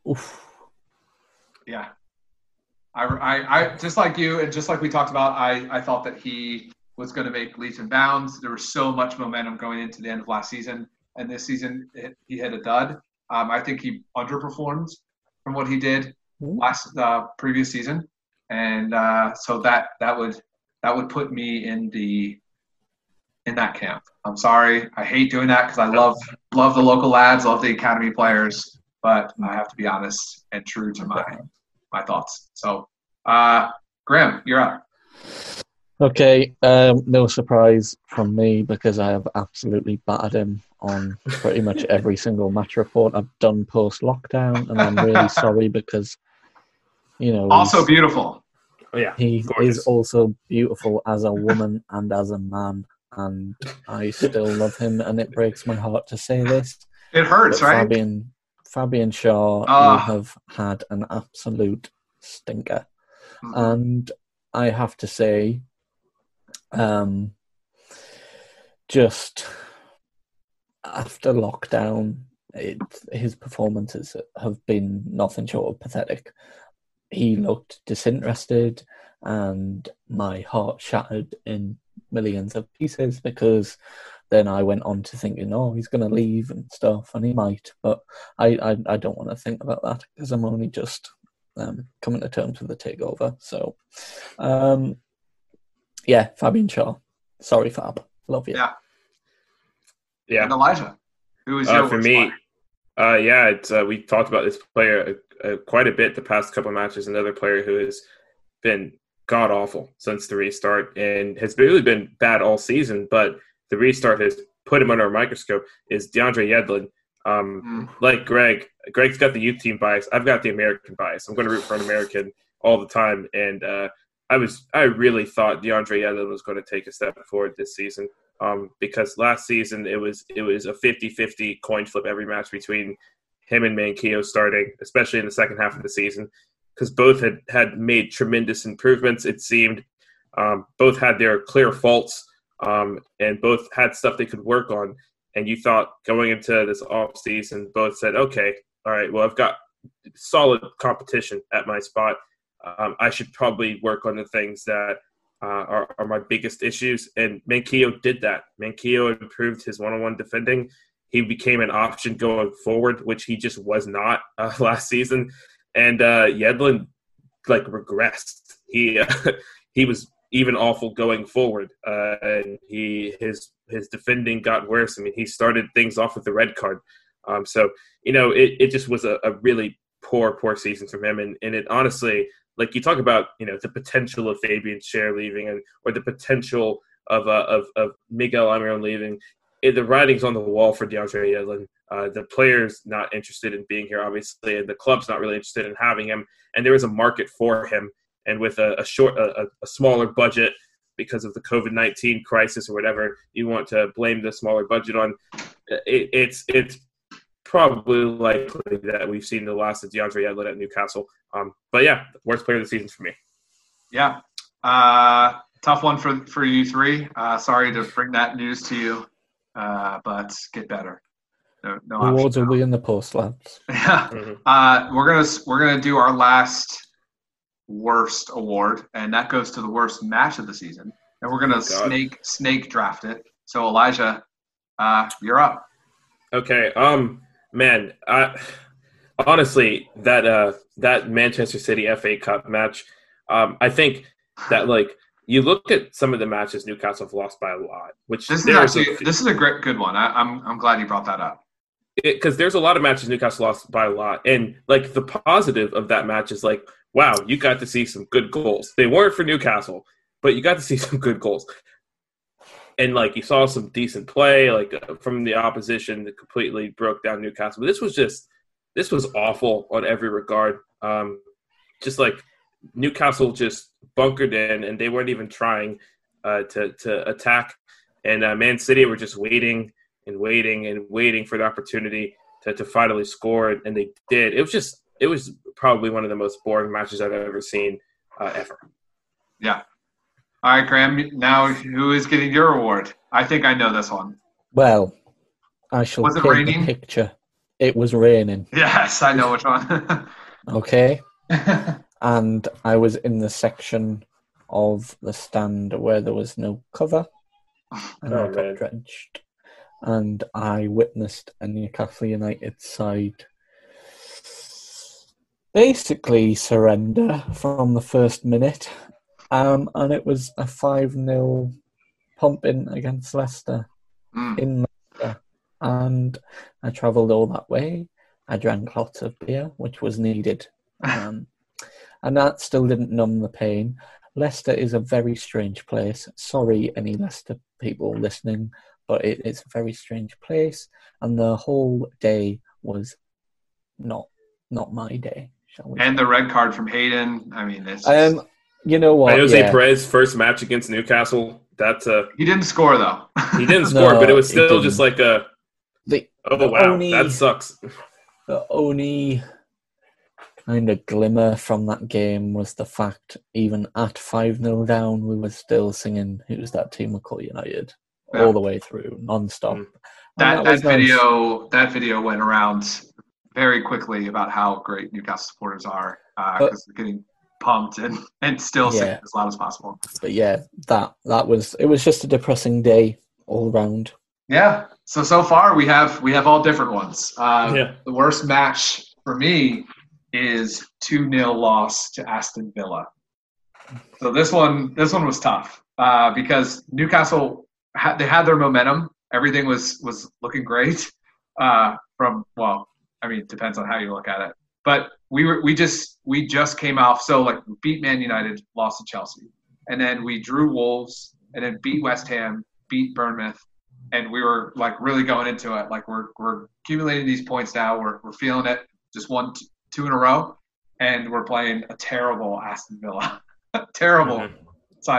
Oof. Yeah. I just like you and just like we talked about, I thought that he was going to make leaps and bounds. There was so much momentum going into the end of last season, and this season he hit a dud. I think he underperformed from what he did last previous season, and so that would put me in that camp. I'm sorry. I hate doing that because I love the local lads, love the academy players, but I have to be honest and true to my thoughts. So, Graham, you're up. Okay. No surprise from me because I have absolutely battered him on pretty much every single match report I've done post-lockdown, and I'm really sorry because, you know... Also beautiful. Oh, yeah. He is also beautiful as a woman and as a man. And I still love him, and it breaks my heart to say this. It hurts, right? Fabian Schär, you have had an absolute stinker. And I have to say, just after lockdown, his performances have been nothing short of pathetic. He looked disinterested, and my heart shattered in millions of pieces because then I went on to thinking, oh, he's going to leave and stuff, and he might, but I don't want to think about that because I'm only just coming to terms with the takeover. So, Fabian Schär. Sorry, Fab. Love you. Yeah. And Elijah, who is your for me? We talked about this player quite a bit the past couple of matches. Another player who has been god awful since the restart and has really been bad all season, but the restart has put him under a microscope is DeAndre Yedlin. Like Greg's got the youth team bias. I've got the American bias. I'm going to root for an American all the time. And I really thought DeAndre Yedlin was going to take a step forward this season because last season it was a 50-50 coin flip every match between him and Manquillo starting, especially in the second half of the season, because both had made tremendous improvements, it seemed. Both had their clear faults, and both had stuff they could work on. And you thought going into this offseason, both said, okay, all right, well, I've got solid competition at my spot. I should probably work on the things that are my biggest issues. And Manquillo did that. Manquillo improved his one-on-one defending. He became an option going forward, which he just was not last season. And Yedlin, like, regressed. He was even awful going forward. And his defending got worse. I mean, he started things off with the red card. So, you know, it just was a really poor season from him. And it honestly, like, you talk about, you know, the potential of Fabian Schär leaving or the potential of Miguel Almiron leaving. The writing's on the wall for DeAndre Yedlin. The player's not interested in being here, obviously, and the club's not really interested in having him. And there is a market for him. And with a smaller budget because of the COVID-19 crisis or whatever you want to blame the smaller budget on, it's probably likely that we've seen the last of DeAndre Yedlin at Newcastle. But yeah, worst player of the season for me. Yeah. Tough one for you three. Sorry to bring that news to you, but get better. No awards will be in the post, lads. Yeah. Mm-hmm. We're gonna do our last worst award, and that goes to the worst match of the season. And we're gonna snake draft it. So Elijah, you're up. Okay. Man, honestly, that Manchester City FA Cup match. I think that you look at some of the matches Newcastle have lost by a lot. Which this is a great good one. I'm glad you brought that up. Because there's a lot of matches Newcastle lost by a lot, and the positive of that match is wow, you got to see some good goals. They weren't for Newcastle, but you got to see some good goals, and you saw some decent play from the opposition that completely broke down Newcastle. But this was awful on every regard. Newcastle just bunkered in, and they weren't even trying to attack. And Man City were just waiting for the opportunity to finally score, and they did. It was probably one of the most boring matches I've ever seen, ever. Yeah. All right, Graham. Now, who is getting your award? I think I know this one. Well, I shall take the picture. It was raining. Yes, I know which one. Okay. And I was in the section of the stand where there was no cover, and I got drenched. And I witnessed a Newcastle United side basically surrender from the first minute, and it was a 5-0 pumping against Leicester in Leicester. And I travelled all that way. I drank lots of beer, which was needed. And that still didn't numb the pain. Leicester is a very strange place. Sorry, any Leicester people listening, but it's a very strange place. And the whole day was not my day, shall we? And the red card from Hayden. I mean, this. You know what? Jose Perez's first match against Newcastle. That's a. He didn't score though. He didn't score, but it was still just a. That sucks. The only kind of glimmer from that game was the fact, even at 5-0 down, we were still singing "Who's That Team of Call United" all the way through, non-stop. That video went around very quickly about how great Newcastle supporters are, because they're getting pumped and still singing as loud as possible. But yeah, it was just a depressing day all round. Yeah. So far we have all different ones. The worst match for me is 2-0 loss to Aston Villa. So this one was tough, because Newcastle they had their momentum. Everything was looking great. It depends on how you look at it. But we just came off. So we beat Man United, lost to Chelsea, and then we drew Wolves, and then beat West Ham, beat Bournemouth, and we were really going into it. We're accumulating these points now. We're feeling it. Just won two in a row, and we're playing a terrible Aston Villa. Side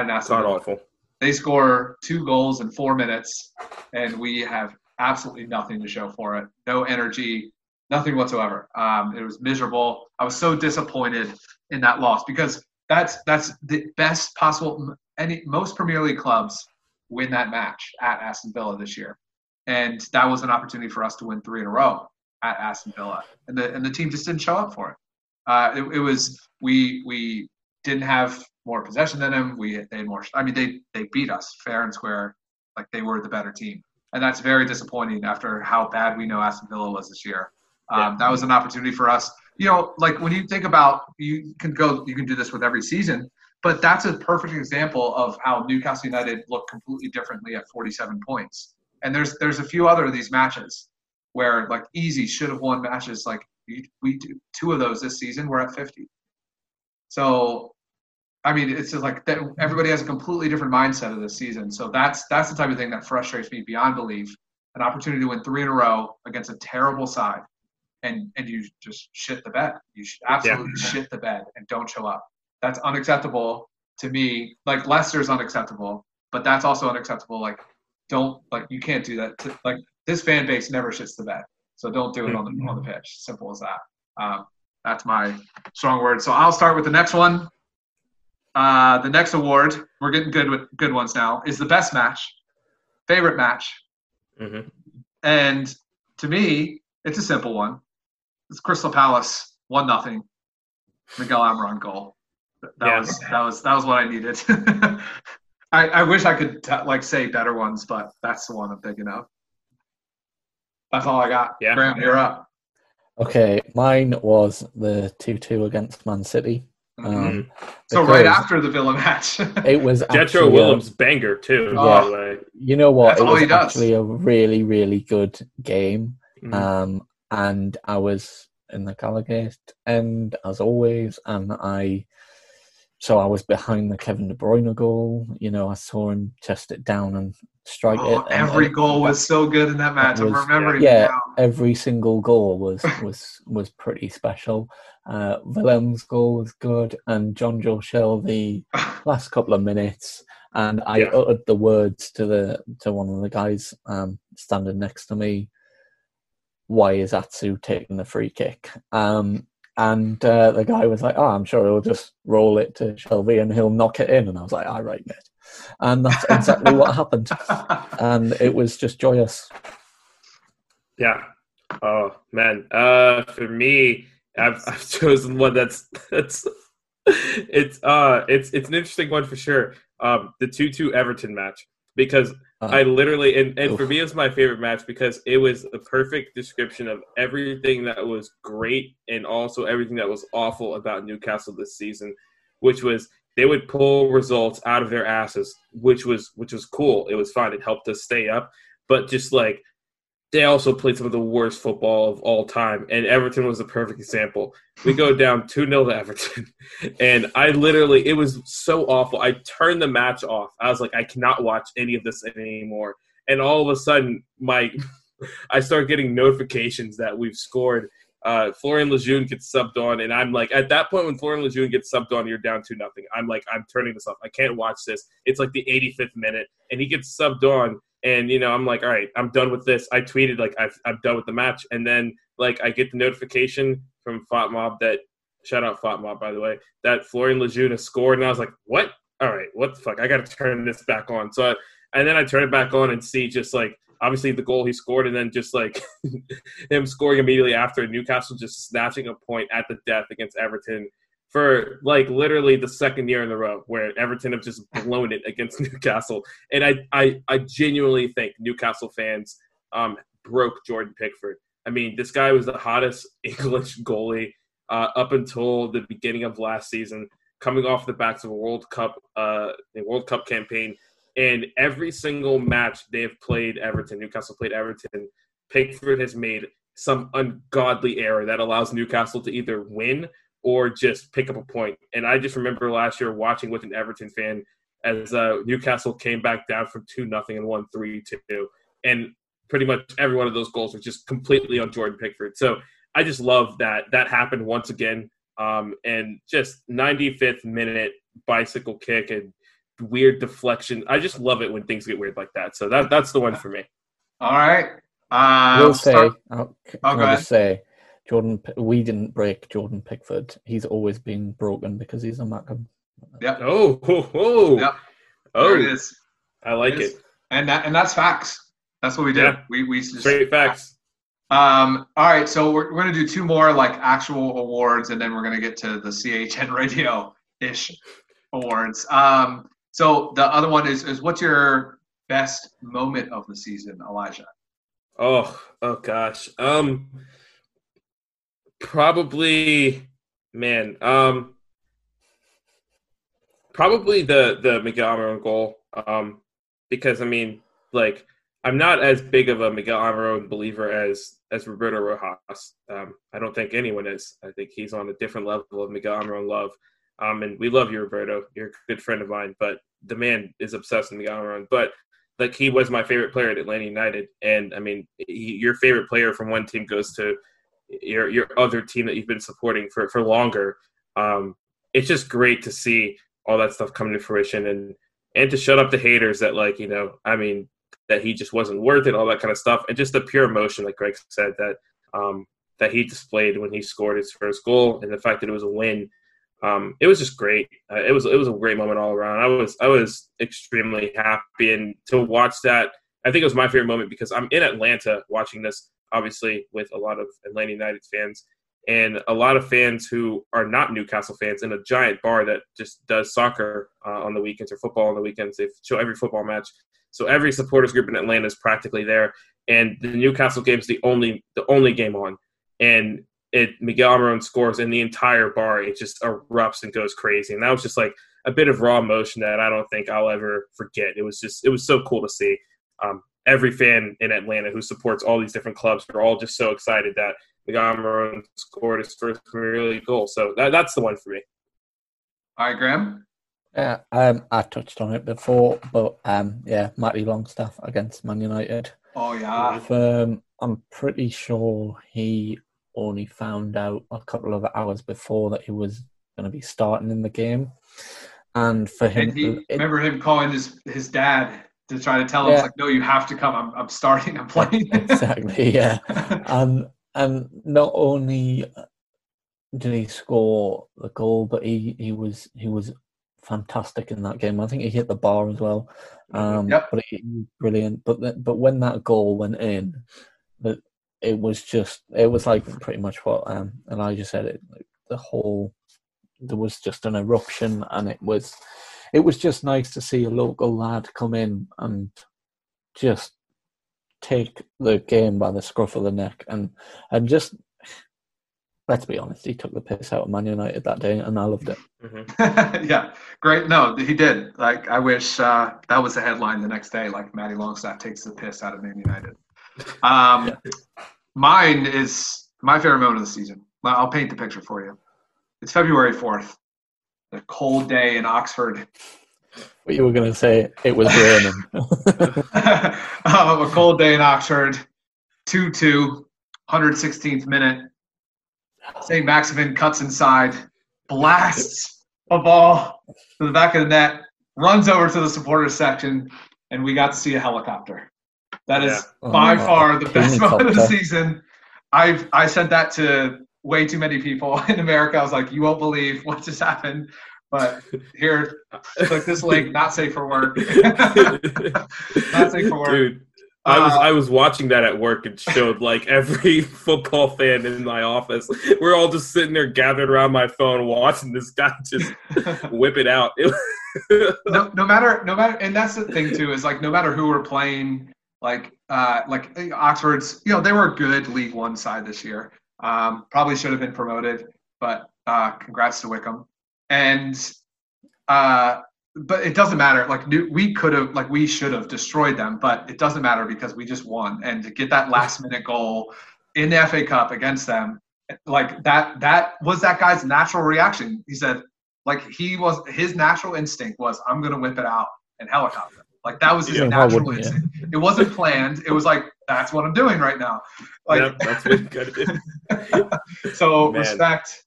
in Aston Villa. Awful. They score 2 goals in 4 minutes, and we have absolutely nothing to show for it. No energy, nothing whatsoever. It was miserable. I was so disappointed in that loss, because that's the best possible. Most Premier League clubs win that match at Aston Villa this year, and that was an opportunity for us to win 3 in a row at Aston Villa, and the team just didn't show up for it. We didn't have more possession than them. They had more. I mean, they beat us fair and square. They were the better team, and that's very disappointing after how bad we know Aston Villa was this year. That was an opportunity for us. When you think about, you can do this with every season, but that's a perfect example of how Newcastle United looked completely differently at 47 points. And there's a few other of these matches where easy should have won matches. We do 2 of those this season. We're at 50. So, I mean, it's just that everybody has a completely different mindset of this season. So that's the type of thing that frustrates me beyond belief. An opportunity to win 3 in a row against a terrible side, and you just shit the bed. You should absolutely shit the bed and don't show up. That's unacceptable to me. Leicester's unacceptable, but that's also unacceptable. You can't do that. This fan base never shits the bed. So don't do it on the pitch. Simple as that. That's my strong word. So I'll start with the next one. The next award, we're getting good with good ones now, is the best match, favorite match. Mm-hmm. And to me, it's a simple one. It's Crystal Palace 1-0, Miguel Almiron goal. That was what I needed. I wish I could say better ones, but that's the one I'm thinking of. That's all I got. Yeah. Graham, you're up. Okay, mine was the 2-2 against Man City. So right after the Villa match, it was Jetro Willems banger too. Yeah, you know what? That's it all was he does. Actually, a really, really good game. Mm-hmm. And I was in the Gallagher end as always, and I was behind the Kevin De Bruyne goal. You know, I saw him chest it down and strike it. Every goal was so good in that match. I'm remembering. Yeah, every single goal was pretty special. Willem's goal was good, and Jonjo Shelvey last couple of minutes. And I uttered the words to one of the guys standing next to me. Why is Atsu taking the free kick? And the guy was like, I'm sure he'll just roll it to Shelvey and he'll knock it in. And I was like, all right, mate. And that's exactly what happened. And it was just joyous. Yeah. Oh, man. For me, I've chosen one that's it's an interesting one for sure. The 2-2 Everton match. Because I literally, and for me, it was my favorite match because it was a perfect description of everything that was great and also everything that was awful about Newcastle this season, which was they would pull results out of their asses, which was cool. It was fine. It helped us stay up. But just they also played some of the worst football of all time, and Everton was the perfect example. We go down 2-0 to Everton, and it was so awful. I turned the match off. I was like, I cannot watch any of this anymore. And all of a sudden, I start getting notifications that we've scored. Florian Lejeune gets subbed on, and I'm like, at that point when Florian Lejeune gets subbed on, you're down 2-0. I'm like, I'm turning this off. I can't watch this. It's the 85th minute, and he gets subbed on. And, I'm like, all right, I'm done with this. I tweeted, I'm done with the match. And then, I get the notification from FotMob that – shout out FotMob, by the way – that Florian Lejeune has scored. And I was like, what? All right, what the fuck? I got to turn this back on. So, and then I turn it back on and see just, obviously the goal he scored and then just, him scoring immediately after Newcastle just snatching a point at the death against Everton for, literally the second year in a row where Everton have just blown it against Newcastle. And I genuinely think Newcastle fans broke Jordan Pickford. I mean, this guy was the hottest English goalie up until the beginning of last season, coming off the backs of a World Cup campaign. And every single match Newcastle played Everton, Pickford has made some ungodly error that allows Newcastle to either win or just pick up a point. And I just remember last year watching with an Everton fan as Newcastle came back down from 2-0 and won 3-2. And pretty much every one of those goals was just completely on Jordan Pickford. So I just love that happened once again. And just 95th minute bicycle kick and weird deflection. I just love it when things get weird like that. So that's the one for me. All right. We didn't break Jordan Pickford. He's always been broken because he's a Macam. Yeah. Oh. Yep. Oh. There it is. I like it. And that's facts. That's what we did. Yeah. We just straight facts. All right. So we're gonna do two more actual awards, and then we're gonna get to the CHN Radio ish awards. So the other one is what's your best moment of the season, Elijah? Oh gosh. Probably, man. Probably the Miguel Almiron goal. Because I mean, I'm not as big of a Miguel Almiron believer as Roberto Rojas. I don't think anyone is. I think he's on a different level of Miguel Almiron love. And we love you, Roberto. You're a good friend of mine. But the man is obsessed with Miguel Almiron. But he was my favorite player at Atlanta United. And I mean, your favorite player from one team goes to your other team that you've been supporting for longer. It's just great to see all that stuff come to fruition and to shut up the haters that that he just wasn't worth it, all that kind of stuff. And just the pure emotion, like Greg said, that that he displayed when he scored his first goal, and the fact that it was a win. It was just great. It was a great moment all around. I was extremely happy, and to watch that, I think it was my favorite moment because I'm in Atlanta watching this, obviously, with a lot of Atlanta United fans and a lot of fans who are not Newcastle fans in a giant bar that just does soccer on the weekends or football on the weekends. They show every football match. So every supporters group in Atlanta is practically there, and the Newcastle game is the only game on. And Miguel Almiron scores, and the entire bar, it just erupts and goes crazy. And that was just like a bit of raw emotion that I don't think I'll ever forget. It was so cool to see. Every fan in Atlanta who supports all these different clubs are all just so excited that Miguel Almiron scored his first Premier League goal. So that's the one for me. All right, Graham? Yeah, I touched on it before, but Matty Longstaff against Man United. Oh, yeah. I'm pretty sure he only found out a couple of hours before that he was going to be starting in the game. And for him... remember him calling his dad to try to tell him, like, no, you have to come. I'm starting, I'm playing. Exactly, yeah. And not only did he score the goal, but he was fantastic in that game. I think he hit the bar as well. But he was brilliant. But when that goal went in, it was like pretty much what Elijah said. There was just an eruption, and it was just nice to see a local lad come in and just take the game by the scruff of the neck, and just, let's be honest, he took the piss out of Man United that day, and I loved it. Mm-hmm. Yeah, great. No, he did. Like, I wish that was the headline the next day, like, Matty Longstaff takes the piss out of Man United. Mine is my favorite moment of the season. I'll paint the picture for you. It's February 4th, a cold day in Oxford. What you were going to say, it was raining. A cold day in Oxford, 2-2, 116th minute. Saint-Maximin cuts inside, blasts a ball to the back of the net, runs over to the supporters section, and we got to see a helicopter. That is by far the best moment of the season. I sent that to way too many people in America. I was like, you won't believe what just happened. But here, click this link, not safe for work. Not safe for work. Dude, I was watching that at work and showed like every football fan in my office. We're all just sitting there gathered around my phone watching this guy just whip it out. No matter, and that's the thing too, is like no matter who we're playing, like Oxford's, they were a good League One side this year. Probably should have been promoted, but congrats to Wickham. And but it doesn't matter. Like we should have destroyed them, but it doesn't matter because we just won. And to get that last minute goal in the FA Cup against them, like that was that guy's natural reaction. He said, like his natural instinct was, I'm gonna whip it out and helicopter. Like that was his natural instinct. Yeah. It wasn't planned. It was like, that's what I'm doing right now. Like that's what you gotta do. So man. Respect.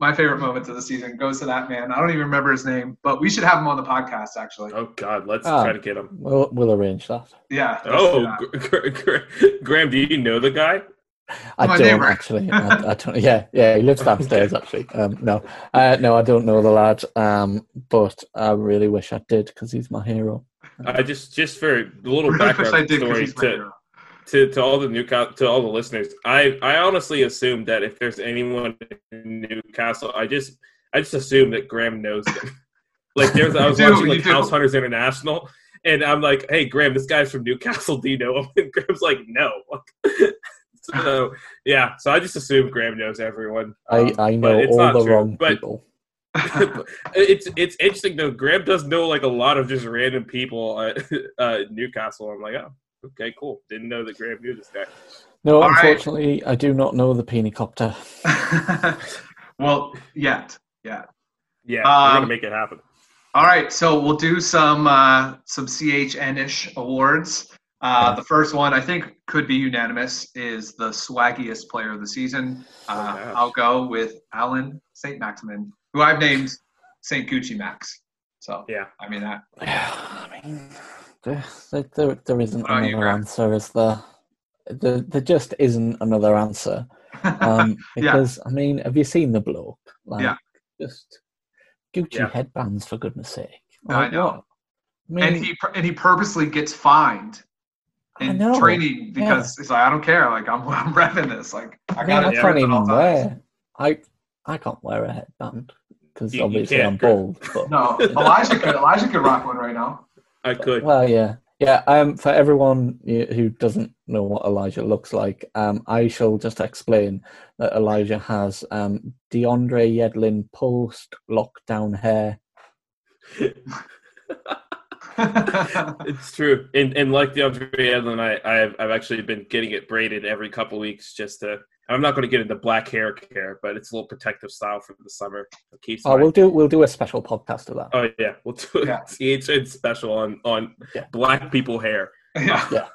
My favorite moment of the season goes to that man. I don't even remember his name, but we should have him on the podcast actually. Oh God, let's try to get him. We'll arrange that. Yeah. Oh, Graham, do you know the guy? I don't actually. I don't. Yeah. He lives downstairs actually. No, I don't know the lad. But I really wish I did because he's my hero. I just for a little background story to all the listeners. I honestly assume that if there's anyone in Newcastle, I just assume that Graham knows them. Like I was watching House Hunters International. And I'm like, hey, Graham, this guy's from Newcastle, do you know him? And Graham's like, no. So, yeah. So I just assume Graham knows everyone. I know all the wrong people. But it's interesting, though. Graham does know, like, a lot of just random people at Newcastle. I'm like, oh, okay, cool. Didn't know that Graham knew this guy. No, all unfortunately, right. I do not know the Penicopter. Well, yet. Yeah, we're going to make it happen. All right, so we'll do some CHN-ish awards. The first one I think could be unanimous is the swaggiest player of the season. I'll go with Allan Saint-Maximin, who I've named Saint Gucci Max. So yeah, I mean that. Yeah, I mean there isn't another answer, is there? there just isn't another answer. Because, I mean, have you seen the bloke? Just Gucci headbands, for goodness sake. Like, I know. I mean, and he purposely gets fined in training because he's like, I don't care. Like, I'm revving this. Like, I got it. I can't even wear. I can't wear a headband because obviously I'm bald. But, no, Elijah could rock one right now. I could. Well, yeah. Yeah, for everyone who doesn't know what Elijah looks like, I shall just explain that Elijah has DeAndre Yedlin post-lockdown hair. It's true. And like DeAndre Yedlin, I've actually been getting it braided every couple weeks just to... I'm not going to get into black hair care, but it's a little protective style for the summer. We'll do a special podcast of that. Oh yeah, we'll do a CHM special on black people hair. Yeah.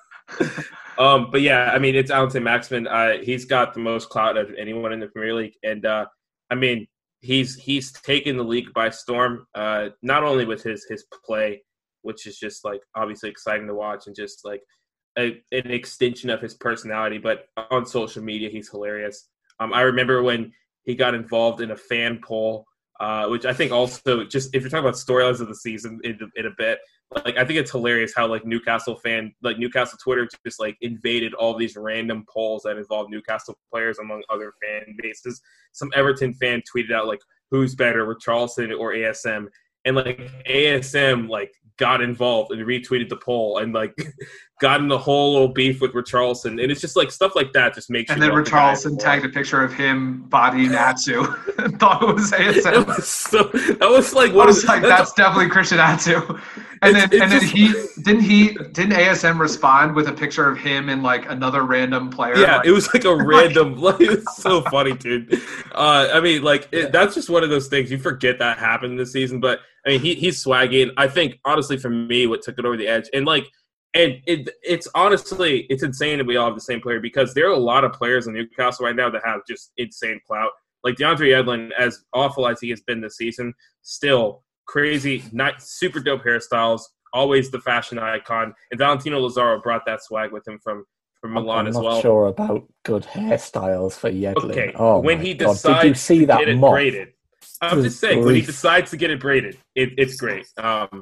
But yeah, I mean, it's Allan Saint-Maximin. He's got the most clout of anyone in the Premier League, and I mean, he's taken the league by storm. Not only with his play, which is just like obviously exciting to watch, and just like an extension of his personality, but on social media he's hilarious. I remember when he got involved in a fan poll, which I think also, just if you're talking about storylines of the season in a bit, like I think it's hilarious how like Newcastle Twitter just like invaded all these random polls that involved Newcastle players among other fan bases. Some Everton fan tweeted out like, who's better, Richarlison or ASM? And like ASM like got involved and retweeted the poll and like got in the whole little beef with Richarlison. And it's just like stuff like that just makes. And then Richarlison tagged a picture of him bodying Atsu. Thought it was ASM. That's definitely Christian Atsu. Didn't ASM respond with a picture of him and like another random player? Yeah, like, it was like a random. Like, it's so funny, dude. I mean, like that's just one of those things you forget that happened this season. But I mean, he's swaggy, and I think honestly, for me, what took it over the edge, and like, and it's honestly, it's insane that we all have the same player because there are a lot of players in Newcastle right now that have just insane clout. Like DeAndre Yedlin, as awful as he has been this season, still. Crazy, not super dope hairstyles. Always the fashion icon, and Valentino Lazaro brought that swag with him from Milan as well. I'm not sure about good hairstyles for Yedlin. Okay, when he decides, did you see that get it braided? I'm just saying, when he decides to get it braided, it's great. And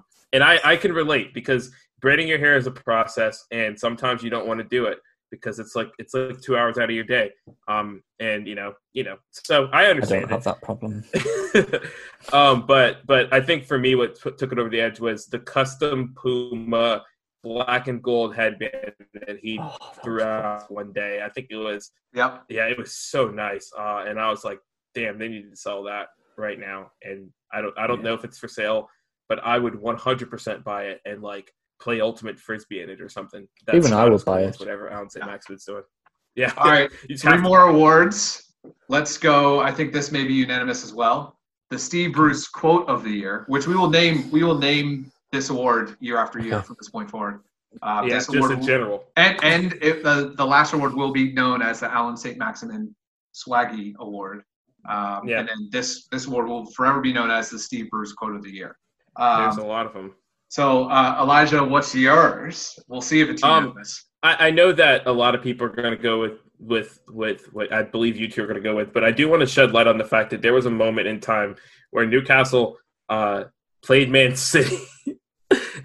I can relate because braiding your hair is a process, and sometimes you don't want to do it because it's like 2 hours out of your day. And you know, so I understand. I don't have that problem. But I think for me, what took it over the edge was the custom Puma black and gold headband that he threw out one day. I think it was. Yep. Yeah, it was so nice. And I was like, damn, they need to sell that right now. And I don't know if it's for sale, but I would 100% buy it and like play ultimate frisbee in it or something. That's even I would buy it. Whatever Allan Saint-Maximin's doing. Yeah. All right. 3 more awards. Let's go. I think this may be unanimous as well. The Steve Bruce quote of the year, which we will name this award year after year from this point forward. This award just in general. And if the last award will be known as the Allan Saint-Maximin Swaggy Award. And then this award will forever be known as the Steve Bruce quote of the year. There's a lot of them. So, Elijah, what's yours? We'll see if it's unanimous. I know that a lot of people are going to go with what I believe you two are going to go with, but I do want to shed light on the fact that there was a moment in time where Newcastle played Man City,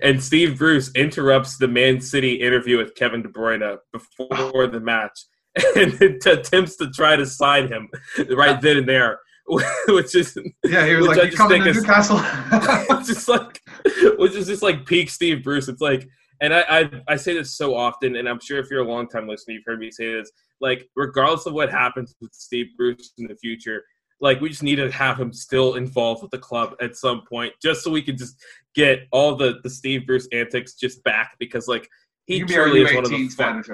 and Steve Bruce interrupts the Man City interview with Kevin De Bruyne before the match and attempts to try to sign him right then and there. Which is he was like, you coming to Newcastle? which is just like peak Steve Bruce. It's like, and I say this so often, and I'm sure if you're a long time listener, you've heard me say this. Like, regardless of what happens with Steve Bruce in the future, like we just need to have him still involved with the club at some point, just so we can just get all the Steve Bruce antics just back because like he truly is one of the fun.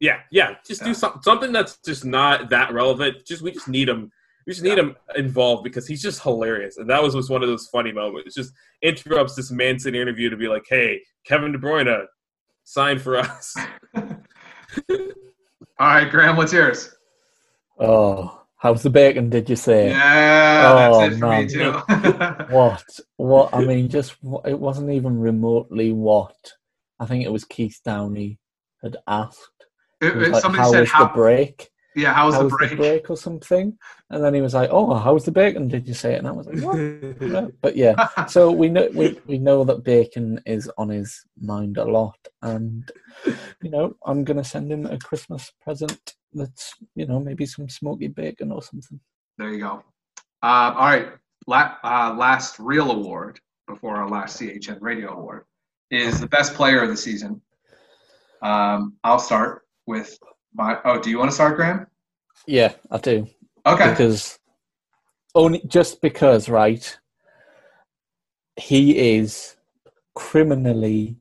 Yeah. Just do something that's just not that relevant. We just need him. We just need him involved because he's just hilarious. And that was just one of those funny moments. Just interrupts this Man City interview to be like, hey, Kevin De Bruyne, sign for us. All right, Graham, what's yours? Oh, how's the bacon, did you say? Yeah, that's it for me too. What? I mean, just it wasn't even remotely what. I think it was Keith Downey had asked. Somebody said, "How was the break?" Yeah, how was the break or something? And then he was like, "Oh, how was the bacon? Did you say it?" And I was like, "What?" But yeah, so we know that bacon is on his mind a lot, and you know, I'm gonna send him a Christmas present that's, you know, maybe some smoky bacon or something. There you go. All right, last real award before our last CHN Radio award is the best player of the season. I'll start with. Do you want to start, Graham? Yeah, I do. Okay. Because, right, he is criminally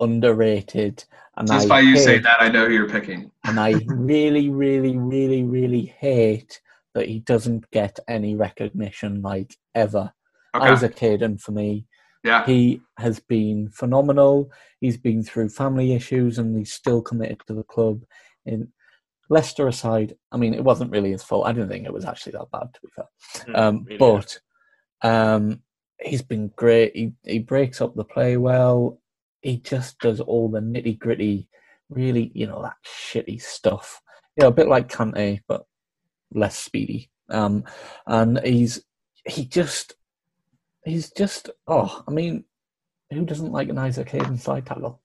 underrated. And just by you saying that, I know who you're picking. And I really, really, really, really hate that he doesn't get any recognition, like, ever. Okay. Isaac Hayden, for me. Yeah. He has been phenomenal. He's been through family issues and he's still committed to the club. In Leicester aside, I mean, it wasn't really his fault. I didn't think it was actually that bad, to be fair. Really but he's been great. He breaks up the play well. He just does all the nitty-gritty, really, you know, that shitty stuff. You know, a bit like Kante, but less speedy. And he's just, oh, I mean, who doesn't like an Isaac Hayden side tackle?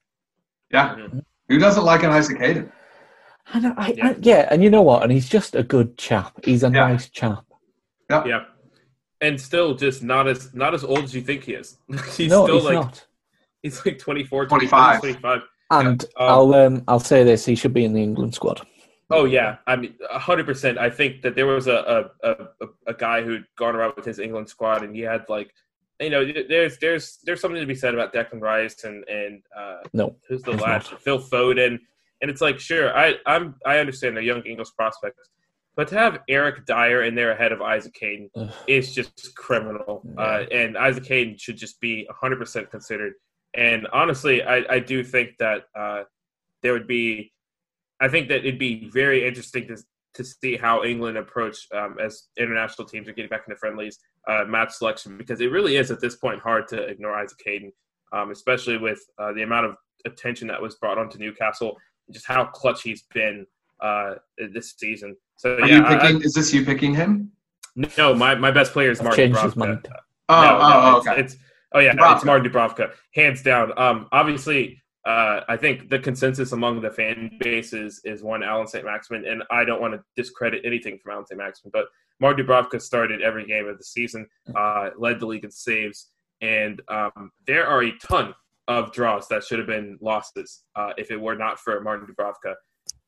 Yeah. Mm-hmm. Who doesn't like an Isaac Hayden? And you know what? And he's just a good chap. He's a nice chap. Yeah. Yeah. And still just not as old as you think he is. He's like 24, 25. 25. And yeah. I'll say this, he should be in the England squad. Oh, yeah. I mean, 100%. I think that there was a guy who'd gone around with his England squad and he had like, you know, there's something to be said about Declan Rice and who's the lad? Phil Foden. And it's like, sure, I understand they're young English prospects, but to have Eric Dyer in there ahead of Isaac Hayden is just criminal. Yeah. And Isaac Hayden should just be 100% considered. And honestly, I do think that it'd be very interesting to see how England approach as international teams are getting back into friendlies match selection, because it really is at this point hard to ignore Isaac Hayden, especially with the amount of attention that was brought onto Newcastle and just how clutch he's been this season. So, is this you picking him? No, my best player is Martin Dubravka. It's Martin Dubravka, hands down. Obviously. I think the consensus among the fan base is one Allan Saint-Maximin, and I don't want to discredit anything from Allan Saint-Maximin, but Martin Dubravka started every game of the season, led the league in saves, and there are a ton of draws that should have been losses if it were not for Martin Dubravka.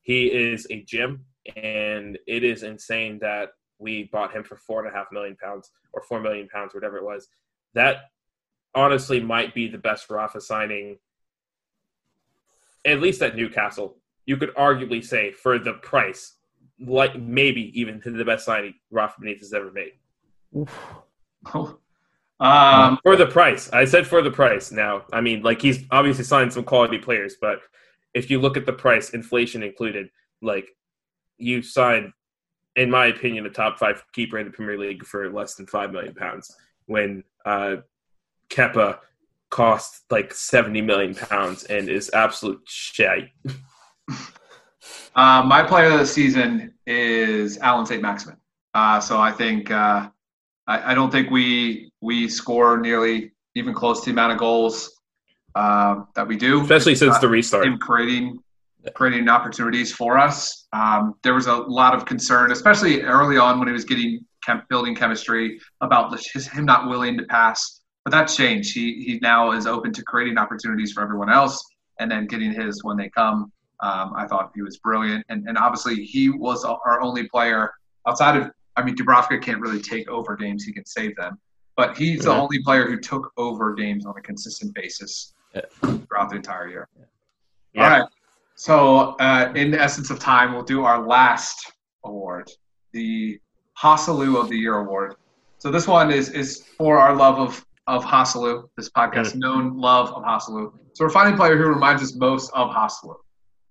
He is a gem, and it is insane that we bought him for £4.5 million or £4 million, whatever it was. That honestly might be the best Rafa signing. At least at Newcastle, you could arguably say for the price, like maybe even the best signing Rafa Benitez has ever made. Oh. For the price. I said for the price now. I mean, like, he's obviously signed some quality players, but if you look at the price, inflation included, like, you signed, in my opinion, a top five keeper in the Premier League for less than £5 million when Kepa cost like £70 million and is absolute shit. My player of the season is Allan Saint-Maximin. So I think I don't think we score nearly even close to the amount of goals that we do, especially since the restart. Him creating opportunities for us. There was a lot of concern, especially early on when he was building chemistry, about him not willing to pass. But that's changed. He now is open to creating opportunities for everyone else and then getting his when they come. I thought he was brilliant. And obviously he was our only player outside of – I mean, Dubravka can't really take over games. He can save them. But he's the only player who took over games on a consistent basis throughout the entire year. Yeah. All right. So in the essence of time, we'll do our last award, the Hasselu of the Year Award. So this one is for our love of Hasselu, this podcast's known love of Hasselu. So we're finding a player who reminds us most of Hasselu.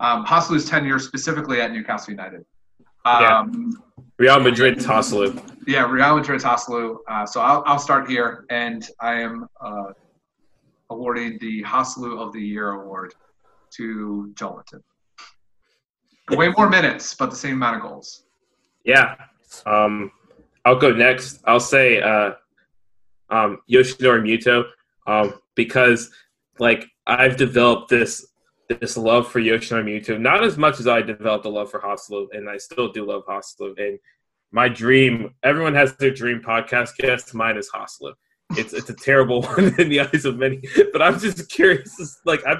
Hasselu's tenure specifically at Newcastle United. Real Madrid's Hasselu. Yeah, Real Madrid's Hasselu. So I'll start here, and I am awarding the Hasselu of the Year award to Joelinton. Way more minutes, but the same amount of goals. Yeah. I'll go next. I'll say Yoshinori Muto because, like, I've developed this love for Yoshinori Muto, not as much as I developed a love for Haslov, and I still do love Haslov. And my dream, everyone has their dream podcast guest. Mine is Haslov. It's a terrible one in the eyes of many, but I'm just curious. I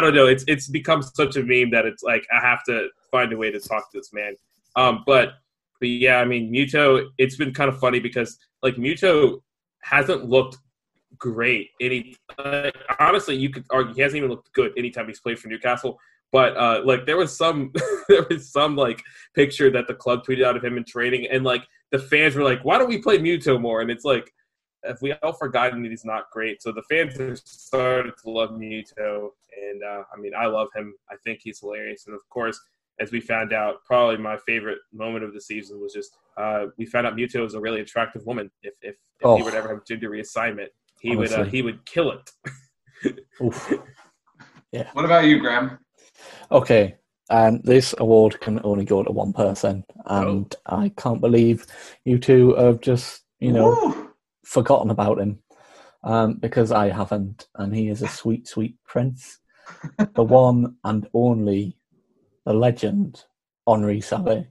don't know. It's become such a meme that it's like I have to find a way to talk to this man. But yeah, I mean, Muto. It's been kind of funny because like Muto hasn't looked great. Honestly, you could argue he hasn't even looked good anytime he's played for Newcastle. But like there was some like picture that the club tweeted out of him in training, and like the fans were like, "Why don't we play Muto more?" And it's like, have we all forgotten that he's not great? So the fans have started to love Muto, and I mean, I love him. I think he's hilarious. And, of course, as we found out, probably my favorite moment of the season was just we found out Muto is a really attractive woman. If he would ever have gender reassignment, he would kill it. Oof. Yeah. What about you, Graham? Okay. This award can only go to one person, and I can't believe you two have just, you know, forgotten about him because I haven't, and he is a sweet, sweet prince. The one and only, the legend, Henri Savé.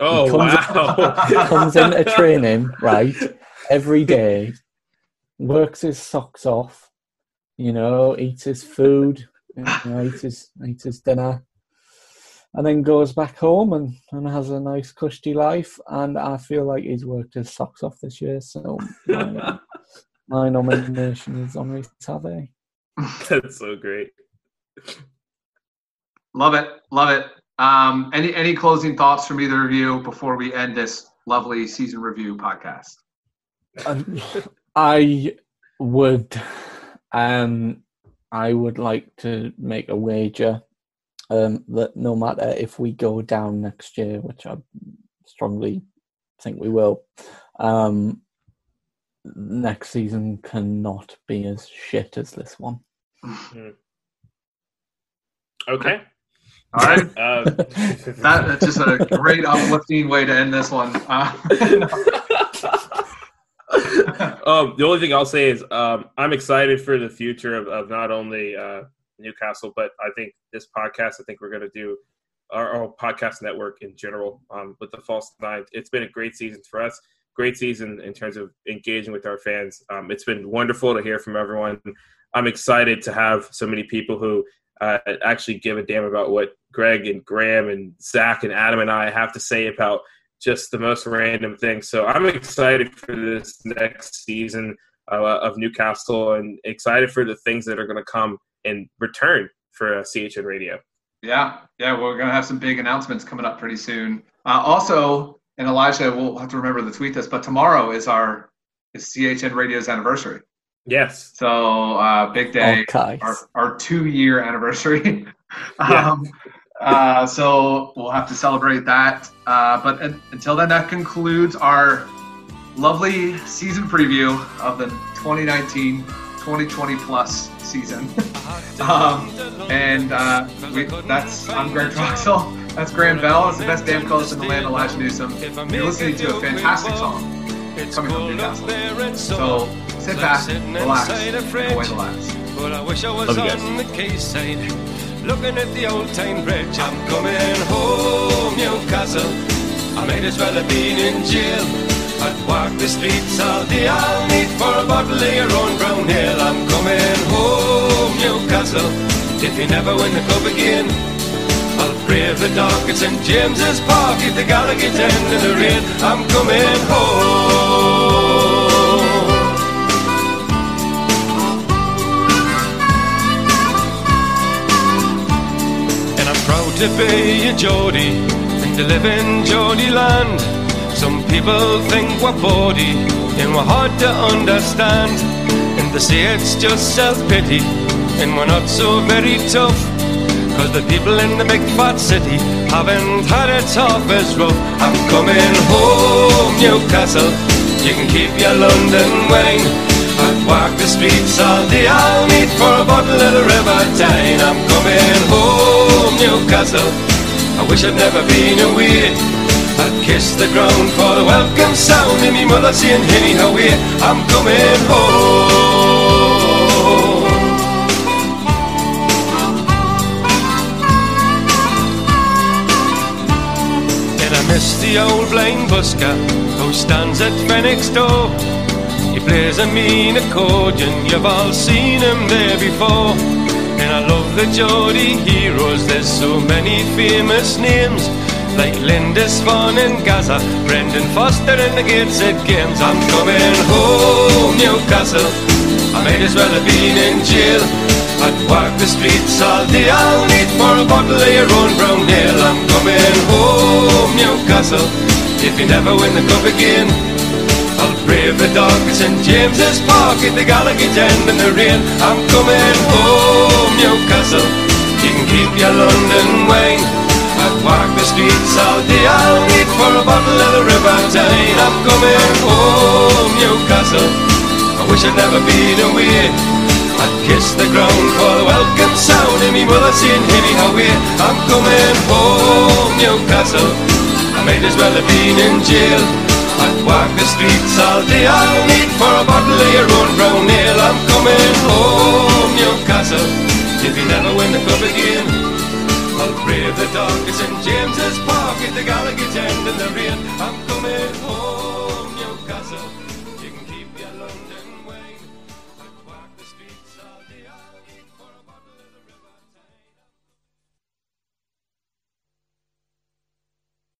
Oh, wow. He comes into training, right, every day, works his socks off, you know, eats his food, you know, eats his dinner, and then goes back home and has a nice cushy life. And I feel like he's worked his socks off this year. So my nomination is Henri Savé. That's so great. Love it. Love it. Any closing thoughts from either of you before we end this lovely season review podcast? I would like to make a wager that no matter if we go down next year, which I strongly think we will, next season cannot be as shit as this one. Okay. All right. That's just a great uplifting way to end this one. The only thing I'll say is I'm excited for the future of not only Newcastle, but I think this podcast, I think we're going to do our podcast network in general with the False Nine. It's been a great season for us, great season in terms of engaging with our fans. It's been wonderful to hear from everyone. I'm excited to have so many people who actually give a damn about what Greg and Graham and Zach and Adam and I have to say about just the most random things. So I'm excited for this next season of Newcastle and excited for the things that are going to come in return for CHN Radio. Yeah, we're going to have some big announcements coming up pretty soon. Also, and Elijah, we'll have to remember to tweet this, but tomorrow is CHN Radio's anniversary. Yes. So, big day, okay. Our 2-year anniversary. So we'll have to celebrate that. But until then, that concludes our lovely season preview of the 2019-2020 plus season. I'm Greg Troxell. That's Graham Bell. It's the best damn coach in the land, Elijah Newsom. You're listening to a fantastic song coming from Newcastle. So sit back, relax, and away the laughs. But I wish I was on the quayside, looking at the old town bridge. I'm coming home, Newcastle. I might as well have been in jail. I'd walk the streets all day, I'll need for a bottle of your own brown ale. I'm coming home, Newcastle, if you never win the cup again. I'll brave the dark at St. James's Park, if the Gallagher end in the rain. I'm coming home. And I'm proud to be a Geordie, and to live in Geordie land. Some people think we're bawdy and we're hard to understand, and they say it's just self-pity and we're not so very tough, cause the people in the big fat city haven't had it half as rough. I'm coming home, Newcastle, you can keep your London wine. I've walked the streets all day, I'll need for a bottle of the River Tyne. I'm coming home, Newcastle, I I wish I'd never been a weird. I'd kiss the ground for the welcome sound in me mother saying, "Hinny, how weird, I'm coming home." Then I miss the old blind busker who stands at Fenwick's door. He plays a mean accordion, you've all seen him there before. And I love the Geordie heroes, there's so many famous names, like Lindisfarne and Gaza, Brendan Foster and the Gateshead Games. I'm coming home, Newcastle, I might as well have been in jail. I'd walk the streets all day, I'll need for a bottle of your own brown ale. I'm coming home, Newcastle, if you never win the cup again. I'll brave the dark at St James's Park, at the Gallagher's end in the rain. I'm coming home, Newcastle, you can keep your London wine. I've walked the streets all day, I'll need for a bottle of the Riverdine. I'm coming home, Newcastle, I wish I'd never been away. I'd kiss the ground for the welcome sound in me mother saying, "Hinny, how we're." I'm coming home, Newcastle, I might as well have been in jail. I'd walk the streets all day, I'll need for a bottle of your own brown ale. I'm coming home, Newcastle, if you never win the cup again. I'll brave the dark at St James's Park.